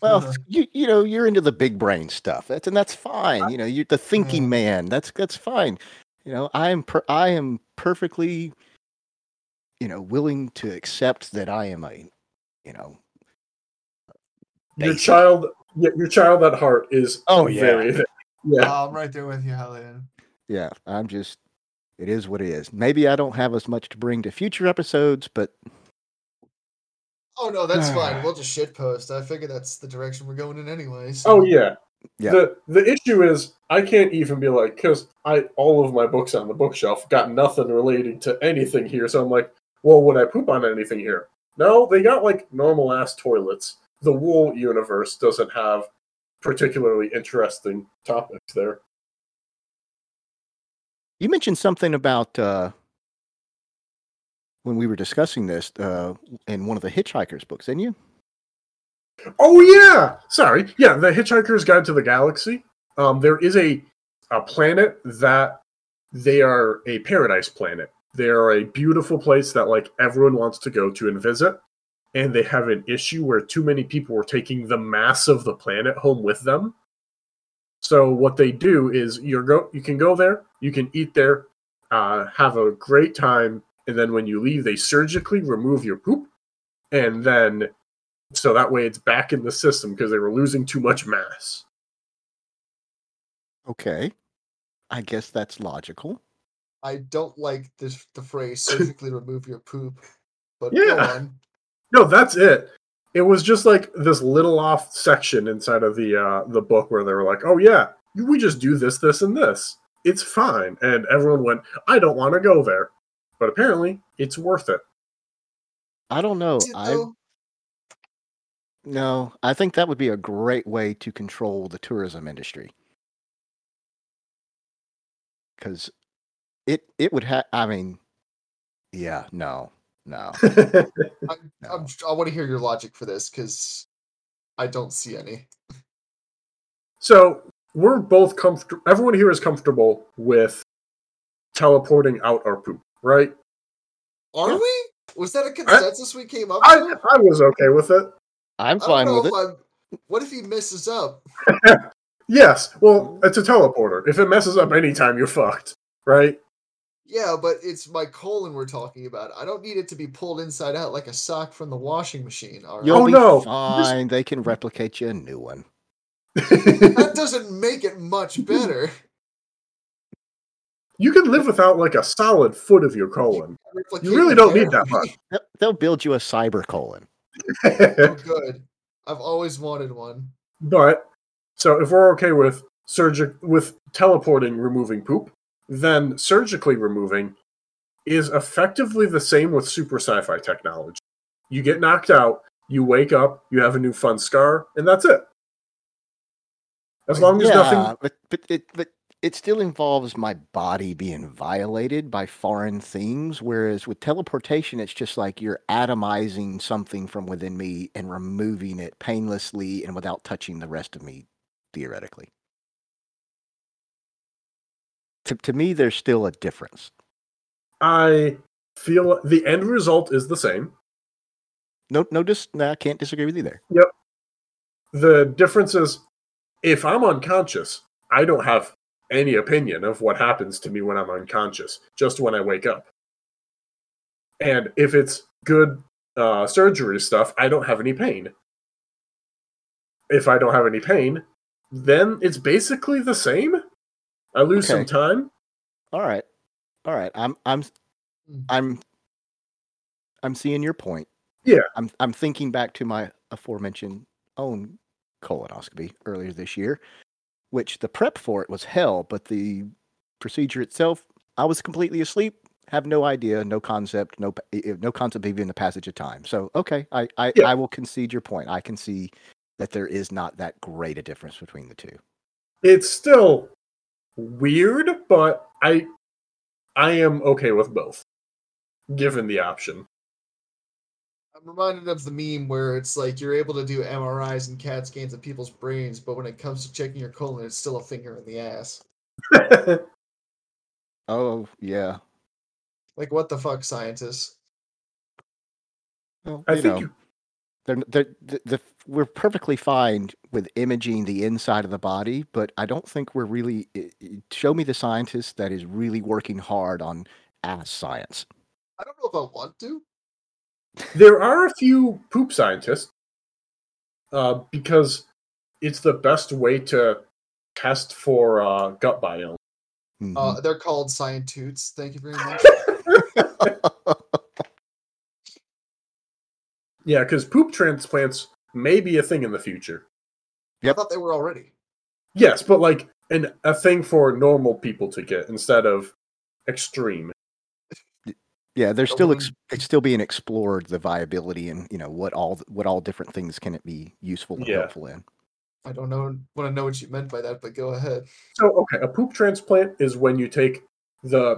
Well, you know, you're into the big brain stuff. That's fine. You know, you're the thinking man. That's fine. You know, I am perfectly, you know, willing to accept that I am a, you know, your child at heart is very, yeah. I'm right there with you, Helen. Yeah, it is what it is. Maybe I don't have as much to bring to future episodes, but... Oh, no, that's fine. We'll just shitpost. I figure that's the direction we're going in anyways. So. Oh, yeah. The issue is, I can't even be like, because all of my books on the bookshelf got nothing relating to anything here, so I'm like, well, would I poop on anything here? No, they got, like, normal-ass toilets. The Wool universe doesn't have particularly interesting topics there. You mentioned something about when we were discussing this in one of the Hitchhiker's books, didn't you? Oh, yeah! Sorry. Yeah, the Hitchhiker's Guide to the Galaxy. There is a planet that they are a paradise planet. They are a beautiful place that like everyone wants to go to and visit. And they have an issue where too many people were taking the mass of the planet home with them. So what they do is you can go there, you can eat there, have a great time, and then when you leave, they surgically remove your poop, and then so that way it's back in the system because they were losing too much mass. Okay, I guess that's logical. I don't like the phrase "surgically remove your poop," but go on. No, that's it. It was just like this little off section inside of the book where they were like, oh yeah, we just do this, this, and this. It's fine. And everyone went, I don't want to go there. But apparently, it's worth it. I don't know. No, I think that would be a great way to control the tourism industry. Because it would have, I mean, yeah, no. No. I want to hear your logic for this because I don't see any. So we're both comfortable. Everyone here is comfortable with teleporting out our poop, right? Are we? Was that a consensus we came up with? I was okay with it. I'm fine with it. What if he messes up? Yes. Well, it's a teleporter. If it messes up anytime, you're fucked, right? Yeah, but it's my colon we're talking about. I don't need it to be pulled inside out like a sock from the washing machine. All right? You'll be fine. They can replicate you a new one. That doesn't make it much better. You can live without like a solid foot of your colon. You really don't need that much. They'll build you a cyber colon. Oh, good. I've always wanted one. But so if we're okay with teleporting, removing poop, then surgically removing is effectively the same with super sci-fi technology. You get knocked out, you wake up, you have a new fun scar, and that's it. As long as nothing. But it still involves my body being violated by foreign things, whereas with teleportation, it's just like you're atomizing something from within me and removing it painlessly and without touching the rest of me, theoretically. To me, there's still a difference. I feel the end result is the same. No, I can't disagree with you there. Yep. The difference is, if I'm unconscious, I don't have any opinion of what happens to me when I'm unconscious, just when I wake up. And if it's good surgery stuff, I don't have any pain. If I don't have any pain, then it's basically the same. I lose some time. All right. I'm seeing your point. Yeah. I'm thinking back to my aforementioned own colonoscopy earlier this year, which the prep for it was hell, but the procedure itself, I was completely asleep, have no idea, no concept even the passage of time. So, okay, I will concede your point. I can see that there is not that great a difference between the two. It's still weird, but I am okay with both, given the option. I'm reminded of the meme where it's like you're able to do MRIs and CAT scans of people's brains, but when it comes to checking your colon, it's still a finger in the ass. Oh, yeah. Like, what the fuck, scientists? Well, we're perfectly fine with imaging the inside of the body, but I don't think we're really... Show me the scientist that is really working hard on ass science. I don't know if I want to. There are a few poop scientists because it's the best way to test for gut biome. Mm-hmm. They're called scientutes. Thank you very much. Yeah, because poop transplants may be a thing in the future. Yep. I thought they were already. Yes, but like a thing for normal people to get instead of extreme. Yeah, there's still it's still being explored, the viability and what all different things can it be useful and helpful in. I don't want to know what you meant by that, but go ahead. So, okay, a poop transplant is when you take a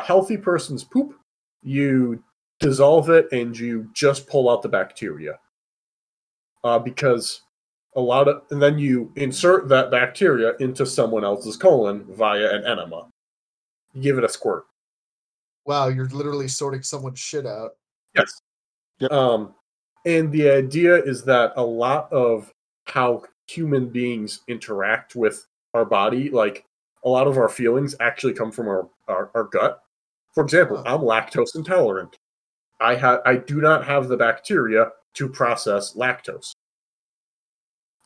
healthy person's poop, you dissolve it, and you just pull out the bacteria. Because and then you insert that bacteria into someone else's colon via an enema. You give it a squirt. Wow, you're literally sorting someone's shit out. Yes. Yep. And the idea is that a lot of how human beings interact with our body, like a lot of our feelings actually come from our gut. For example, I'm lactose intolerant. I do not have the bacteria to process lactose.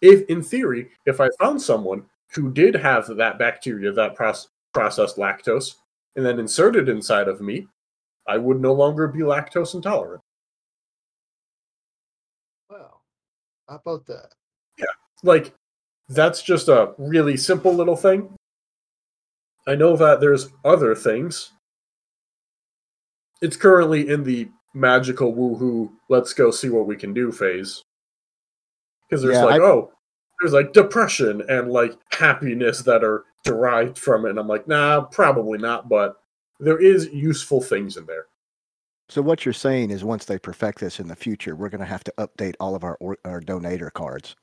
If, in theory, if I found someone who did have that bacteria that processed lactose, and then inserted inside of me, I would no longer be lactose intolerant. Wow. How about that? Yeah. Like, that's just a really simple little thing. I know that there's other things. It's currently in the magical woohoo, let's go see what we can do phase. Because there's there's like depression and like happiness that are derived from it. And I'm like, nah, probably not. But there is useful things in there. So what you're saying is once they perfect this in the future, we're going to have to update all of our donator cards.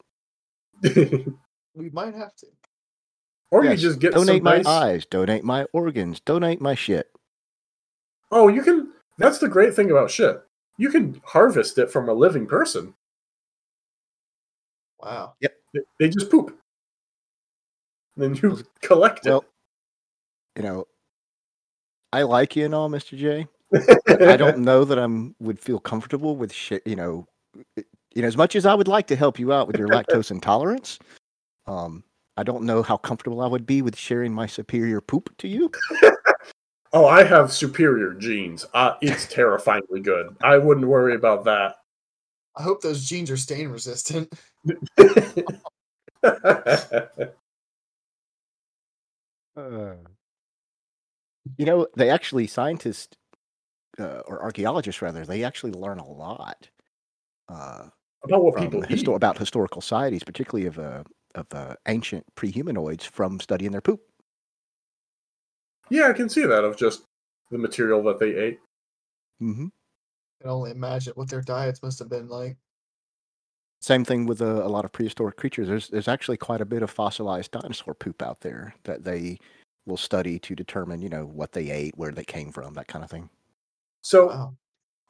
We might have to. Or you just get donate my eyes, donate my organs, donate my shit. Oh, you can. That's the great thing about shit. You can harvest it from a living person. Wow. Yep. They just poop. Then you collect it. Well, you know, I like you and all, Mr. J. I don't know that would feel comfortable with shit. You know, as much as I would like to help you out with your lactose intolerance, I don't know how comfortable I would be with sharing my superior poop to you. Oh, I have superior genes. It's terrifyingly good. I wouldn't worry about that. I hope those genes are stain resistant. You know, they actually, scientists, or archaeologists rather, they actually learn a lot about what people eat. About historical societies, particularly of ancient prehumanoids, from studying their poop. Yeah, I can see that, of just the material that they ate. Mm-hmm. I can only imagine what their diets must have been like. Same thing with a lot of prehistoric creatures. There's actually quite a bit of fossilized dinosaur poop out there that they will study to determine, you know, what they ate, where they came from, that kind of thing. So, wow.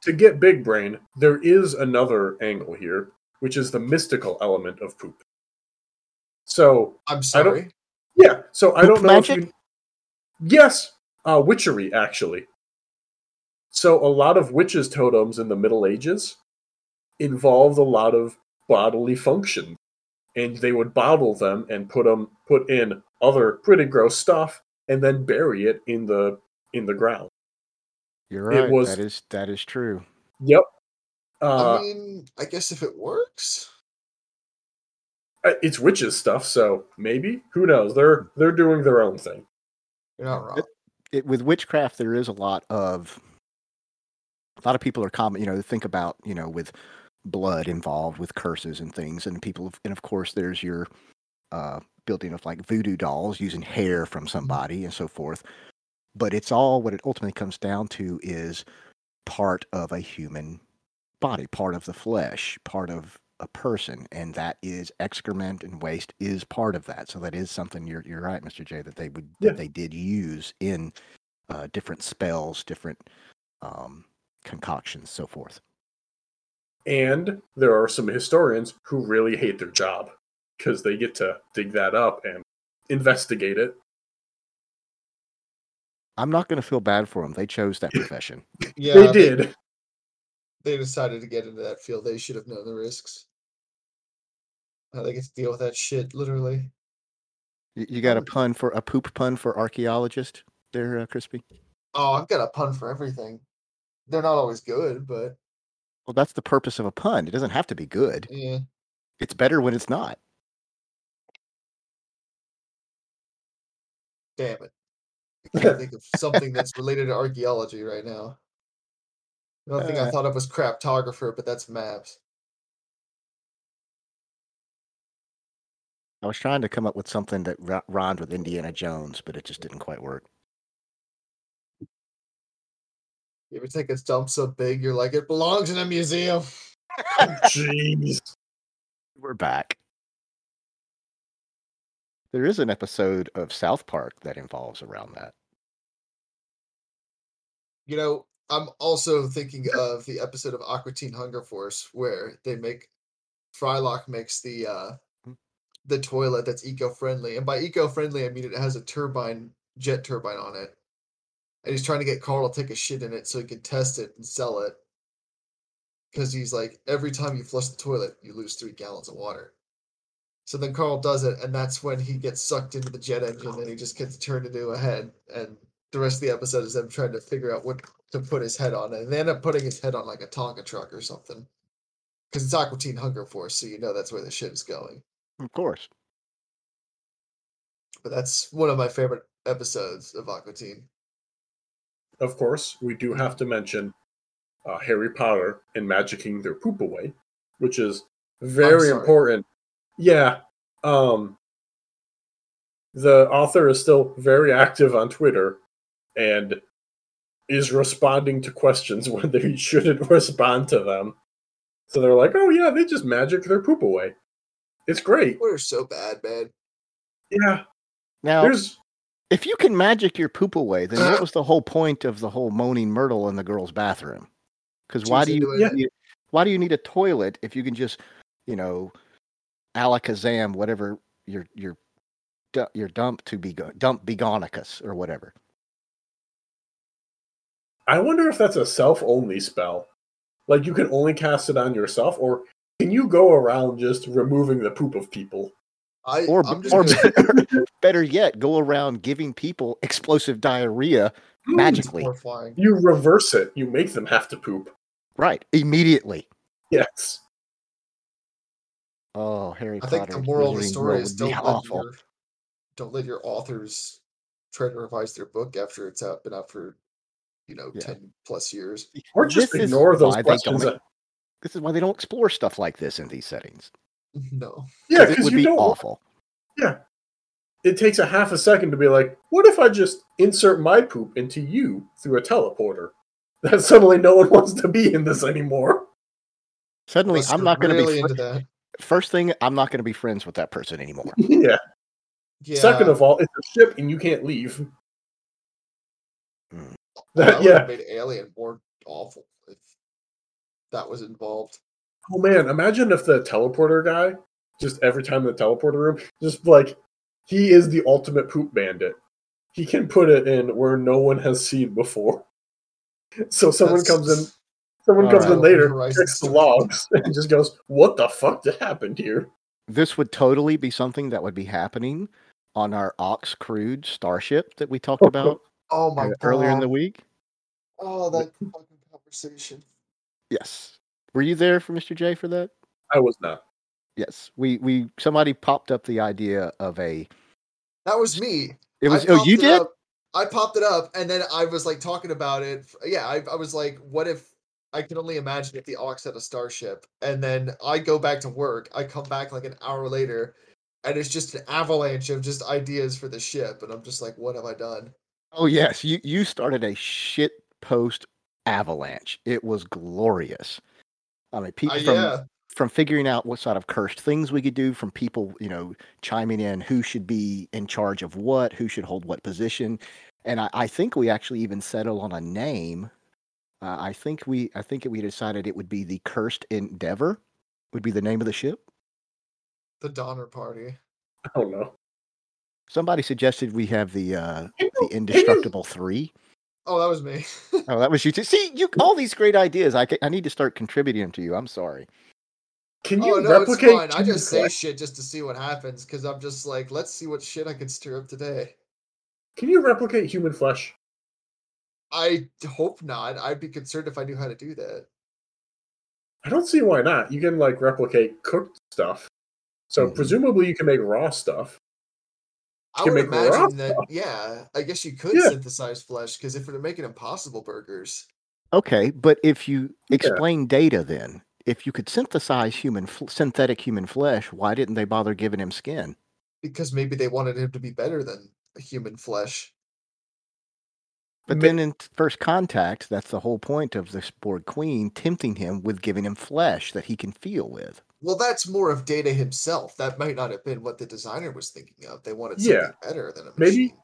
To get big brain, there is another angle here, which is the mystical element of poop. So I'm sorry. Yeah. So I don't know magic? If you. Yes, witchery actually. So a lot of witches' totems in the Middle Ages involved a lot of bodily function, and they would bottle them and put in other pretty gross stuff, and then bury it in the ground. You're right. That is true. Yep. I mean, I guess if it works, it's witches' stuff, so maybe, who knows? They're doing their own thing. You're not wrong. With witchcraft, there is a lot of people are common. You know, think about, you know, with blood involved, with curses and things, and people, and of course, there's your building of like voodoo dolls using hair from somebody and so forth. But it's all, what it ultimately comes down to is part of a human body, part of the flesh, part of a person, and that is excrement and waste is part of that. So that is something, you're right, Mr. J, that they would, yeah, that they did use in different spells, different concoctions, so forth. And there are some historians who really hate their job because they get to dig that up and investigate it. I'm not going to feel bad for them. They chose that profession. Yeah, they did. They decided to get into that field. They should have known the risks. How they get to deal with that shit, literally. You got a poop pun for archaeologist there, Crispy? Oh, I've got a pun for everything. They're not always good, but... Well, that's the purpose of a pun. It doesn't have to be good. Yeah. It's better when it's not. Damn it. I can't think of something that's related to archaeology right now. The only thing I thought of was craptographer, but that's maps. I was trying to come up with something that rhymed with Indiana Jones, but it just didn't quite work. You ever take a dump so big, you're like, it belongs in a museum. Jeez. We're back. There is an episode of South Park that involves around that. You know, I'm also thinking of the episode of Aqua Teen Hunger Force where they make Frylock makes the toilet that's eco-friendly, and by eco-friendly I mean it has a jet turbine on it, and he's trying to get Carl to take a shit in it so he can test it and sell it, because he's like, every time you flush the toilet you lose 3 gallons of water. So then Carl does it, and that's when he gets sucked into the jet engine and he just gets turned into a head, and the rest of the episode is them trying to figure out what to put his head on, and they end up putting his head on like a Tonka truck or something. Because it's Aqua Teen Hunger Force, so you know that's where the shit is going. Of course. But that's one of my favorite episodes of Aqua Teen. Of course, we do have to mention Harry Potter and magicking their poop away, which is very important. Yeah. The author is still very active on Twitter, and is responding to questions when they shouldn't respond to them. So they're like, oh yeah, they just magic their poop away. It's great. We're so bad, man. Yeah. Now, if you can magic your poop away, then what was the whole point of the whole Moaning Myrtle in the girls' bathroom? Because why do you need a toilet if you can just, you know, alakazam, whatever your dump to be dump begonicus or whatever. I wonder if that's a self-only spell. Like, you can only cast it on yourself, or can you go around just removing the poop of people? Better yet, go around giving people explosive diarrhea magically. You reverse it. You make them have to poop. Right. Immediately. Yes. Oh, Harry Potter. I think the moral of the story is don't let your authors try to revise their book after it's been out for 10 plus years. Or just ignore those questions. This is why they don't explore stuff like this in these settings. No. Yeah, because it would be awful. Yeah. It takes a half a second to be like, what if I just insert my poop into you through a teleporter? That suddenly no one wants to be in this anymore. Suddenly I'm not going to be into that. First thing, I'm not going to be friends with that person anymore. Yeah. Second of all, it's a ship and you can't leave. Mm. That would have made Alien more awful if that was involved. Oh man, imagine if the teleporter guy, just every time in the teleporter room, just like, he is the ultimate poop bandit. He can put it in where no one has seen before. So someone comes in later, checks the logs, and just goes, what the fuck happened here? This would totally be something that would be happening on our Ox Crude starship that we talked about. Oh my God. Earlier in the week. Oh, that fucking conversation. Yes. Were you there for Mr. J for that? I was not. Yes. We somebody popped up the idea of a... That was me. It was... Oh, you did? I popped it up, and then I was like talking about it. Yeah, I was like, what if... I can only imagine if the Ox had a starship. And then I go back to work. I come back like an hour later, and it's just an avalanche of just ideas for the ship. And I'm just like, what have I done? Oh, yes. You started a shit post avalanche. It was glorious. I mean, people from figuring out what sort of cursed things we could do, from people, chiming in who should be in charge of what, who should hold what position. And I think we actually even settled on a name. I think we decided it would be the Cursed Endeavor would be the name of the ship. The Donner Party. Oh no. Somebody suggested we have the Indestructible 3. Oh, that was me. Oh, that was you too. See, you all these great ideas. I need to start contributing them to you. I'm sorry. Can you replicate? It's fine. I just say shit just to see what happens, because I'm just like, let's see what shit I can stir up today. Can you replicate human flesh? I hope not. I'd be concerned if I knew how to do that. I don't see why not. You can replicate cooked stuff. So presumably you can make raw stuff. I guess you could synthesize flesh, because if we're making Impossible Burgers. Okay, but if you explain data then, if you could synthesize synthetic human flesh, why didn't they bother giving him skin? Because maybe they wanted him to be better than human flesh. But then in First Contact, that's the whole point of the Borg Queen tempting him with giving him flesh that he can feel with. Well, that's more of Data himself. That might not have been what the designer was thinking of. They wanted something better than a machine.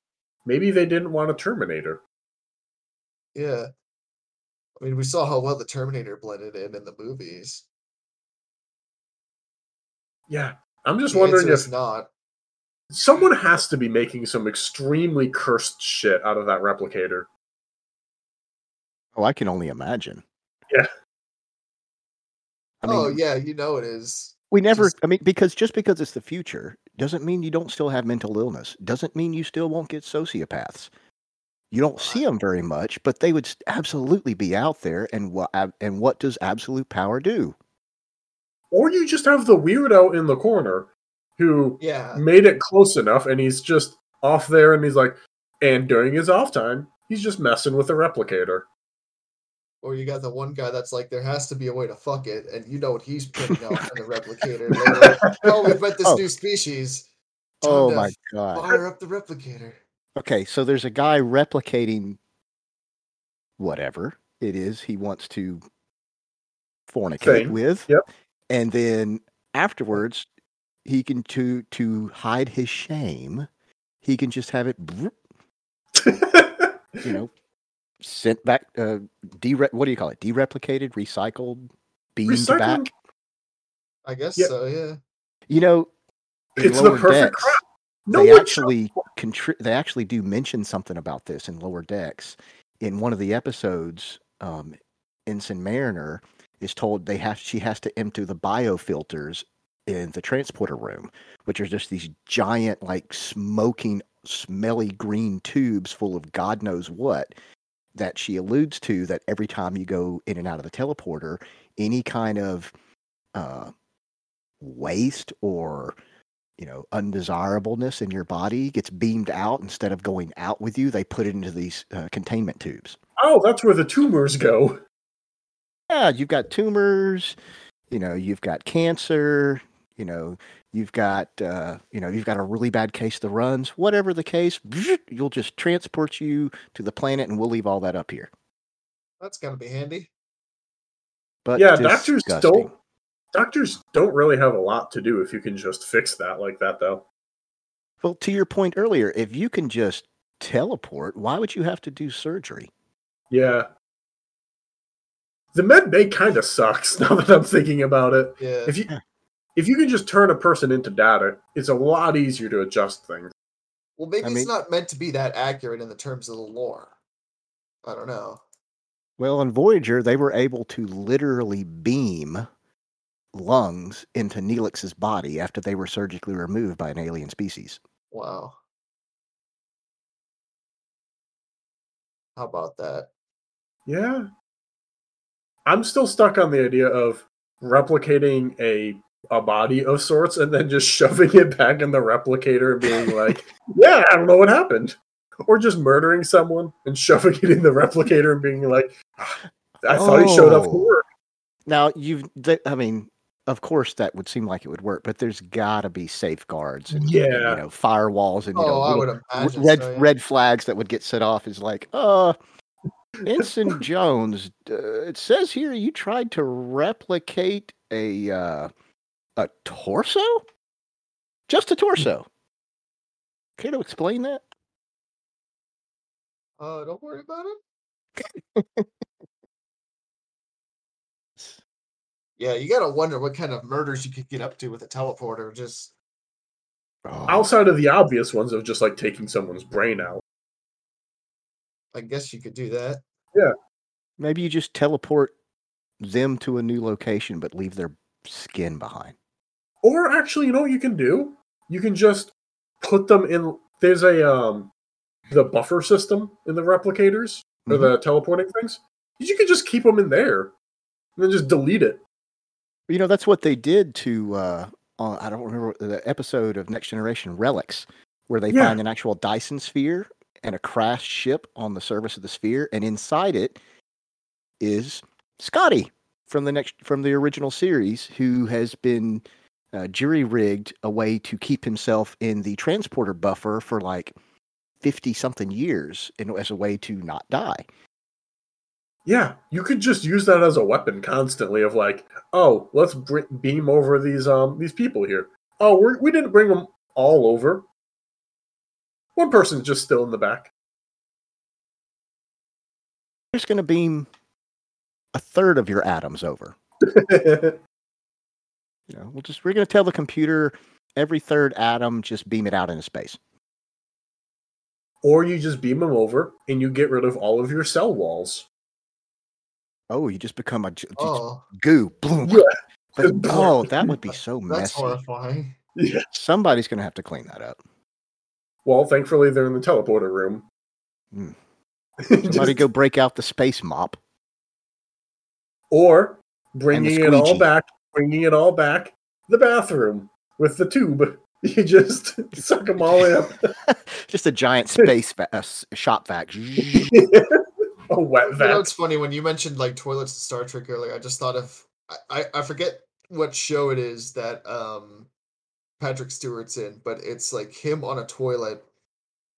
Maybe they didn't want a Terminator. Yeah. I mean, we saw how well the Terminator blended in the movies. Yeah. I'm just wondering if... not. Someone has to be making some extremely cursed shit out of that replicator. Oh, I can only imagine. Yeah. I mean, it is. We never, because it's the future, doesn't mean you don't still have mental illness. Doesn't mean you still won't get sociopaths. You don't see them very much, but they would absolutely be out there. And what does absolute power do? Or you just have the weirdo in the corner who made it close enough, and he's just off there, and he's like, and during his off time, he's just messing with the replicator. Or you got the one guy that's like, there has to be a way to fuck it, and you know what he's putting out on the replicator. Like, we've met this new species. My God. Fire up the replicator. Okay, so there's a guy replicating whatever it is he wants to fornicate with. Yep. And then afterwards, he can, to hide his shame, he can just have it, sent back, dereplicated, recycled, beamed back. I guess so, yeah. You know, it's the perfect crap. They actually do mention something about this in Lower Decks. In one of the episodes, Ensign Mariner is told she has to empty the biofilters in the transporter room, which are just these giant, like, smoking, smelly green tubes full of God knows what that she alludes to, that every time you go in and out of the teleporter, any kind of waste or, you know, undesirableness in your body gets beamed out. Instead of going out with you, they put it into these containment tubes. Oh, that's where the tumors go. Yeah, you've got tumors, you know, you've got cancer, you know, you've got a really bad case of the runs, whatever the case, you'll just transport you to the planet and we'll leave all that up here. That's going to be handy. But yeah, doctors don't really have a lot to do if you can just fix that like that, though. Well, to your point earlier, if you can just teleport, why would you have to do surgery? Yeah. The med bay kind of sucks now that I'm thinking about it. Yeah. If you can just turn a person into data, it's a lot easier to adjust things. Well, maybe it's not meant to be that accurate in the terms of the lore. I don't know. Well, on Voyager, they were able to literally beam lungs into Neelix's body after they were surgically removed by an alien species. Wow. How about that? Yeah. I'm still stuck on the idea of replicating a body of sorts and then just shoving it back in the replicator and being like, yeah, I don't know what happened. Or just murdering someone and shoving it in the replicator and being like, I thought he showed up for work. Now, of course that would seem like it would work, but there's got to be safeguards and firewalls and red flags that would get set off. Is like, Ensign Jones, it says here you tried to replicate a torso? Just a torso. Care to explain that? Don't worry about it. Yeah, you gotta wonder what kind of murders you could get up to with a teleporter. Just outside of the obvious ones of just like taking someone's brain out. I guess you could do that. Yeah. Maybe you just teleport them to a new location, but leave their skin behind. Or actually, you know what you can do? You can just put them in. There's the buffer system in the replicators, or the teleporting things. You can just keep them in there and then just delete it. You know, that's what they did to, I don't remember the episode of Next Generation, Relics, where they find an actual Dyson sphere and a crashed ship on the surface of the sphere, and inside it is Scotty from the original series, who has been jury-rigged a way to keep himself in the transporter buffer for like 50-something years as a way to not die. Yeah, you could just use that as a weapon constantly of like, oh, let's beam over these people here. Oh, we didn't bring them all over. One person's just still in the back. You're just going to beam a third of your atoms over. We're going to tell the computer every third atom, just beam it out into space. Or you just beam them over and you get rid of all of your cell walls. Oh, you just become a goo. Bloom. Yeah. But, oh, that would be so messy. That's horrifying. Yeah. Somebody's going to have to clean that up. Well, thankfully, they're in the teleporter room. Mm. Somebody go break out the space mop. Or bringing it all back, the bathroom with the tube. You just suck them all in. Just a giant space shop vac. A wet vac. You know, it's funny, when you mentioned like toilets in Star Trek earlier, I just thought of, I forget what show it is that Patrick Stewart's in, but it's like him on a toilet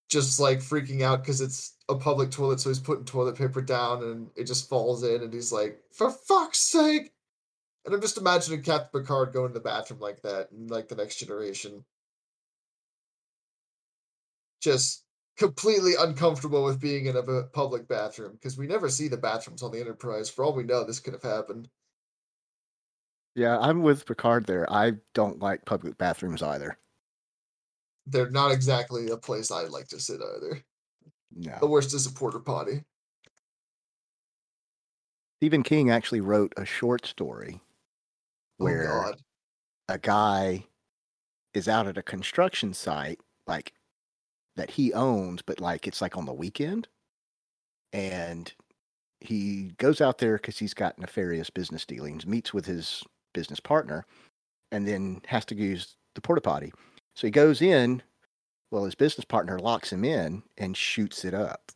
just like freaking out because it's a public toilet, so he's putting toilet paper down and it just falls in and he's like, for fuck's sake. And I'm just imagining Captain Picard going to the bathroom like that in like the Next Generation, just completely uncomfortable with being in a public bathroom, because we never see the bathrooms on the Enterprise. For all we know, this could have happened. Yeah, I'm with Picard there. I don't like public bathrooms either. They're not exactly a place I'd like to sit either. No. The worst is a porta potty. Stephen King actually wrote a short story where a guy is out at a construction site, like, that he owns, but, like, it's, like, on the weekend. And he goes out there because he's got nefarious business dealings, meets with his business partner, and then has to use the porta potty. So he goes in, well, his business partner locks him in and shoots it up.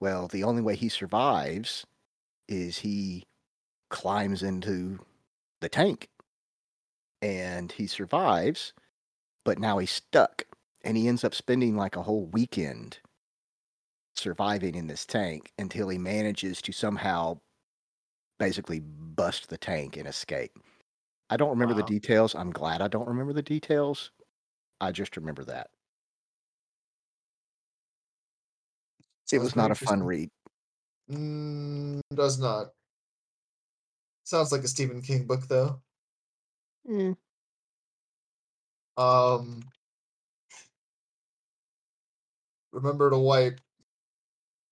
Well, the only way he survives is he climbs into the tank. And he survives, but now he's stuck. And he ends up spending like a whole weekend surviving in this tank until he manages to somehow basically bust the tank and escape. I don't remember the details. I'm glad I don't remember the details. I just remember that. It was not a fun read. Does not. Sounds like a Stephen King book, though. Mm. Remember to wipe.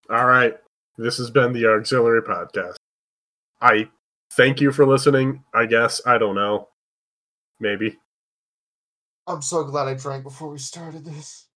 All right. This has been the Auxiliary Podcast. I thank you for listening, I guess. I don't know. Maybe. I'm so glad I drank before we started this.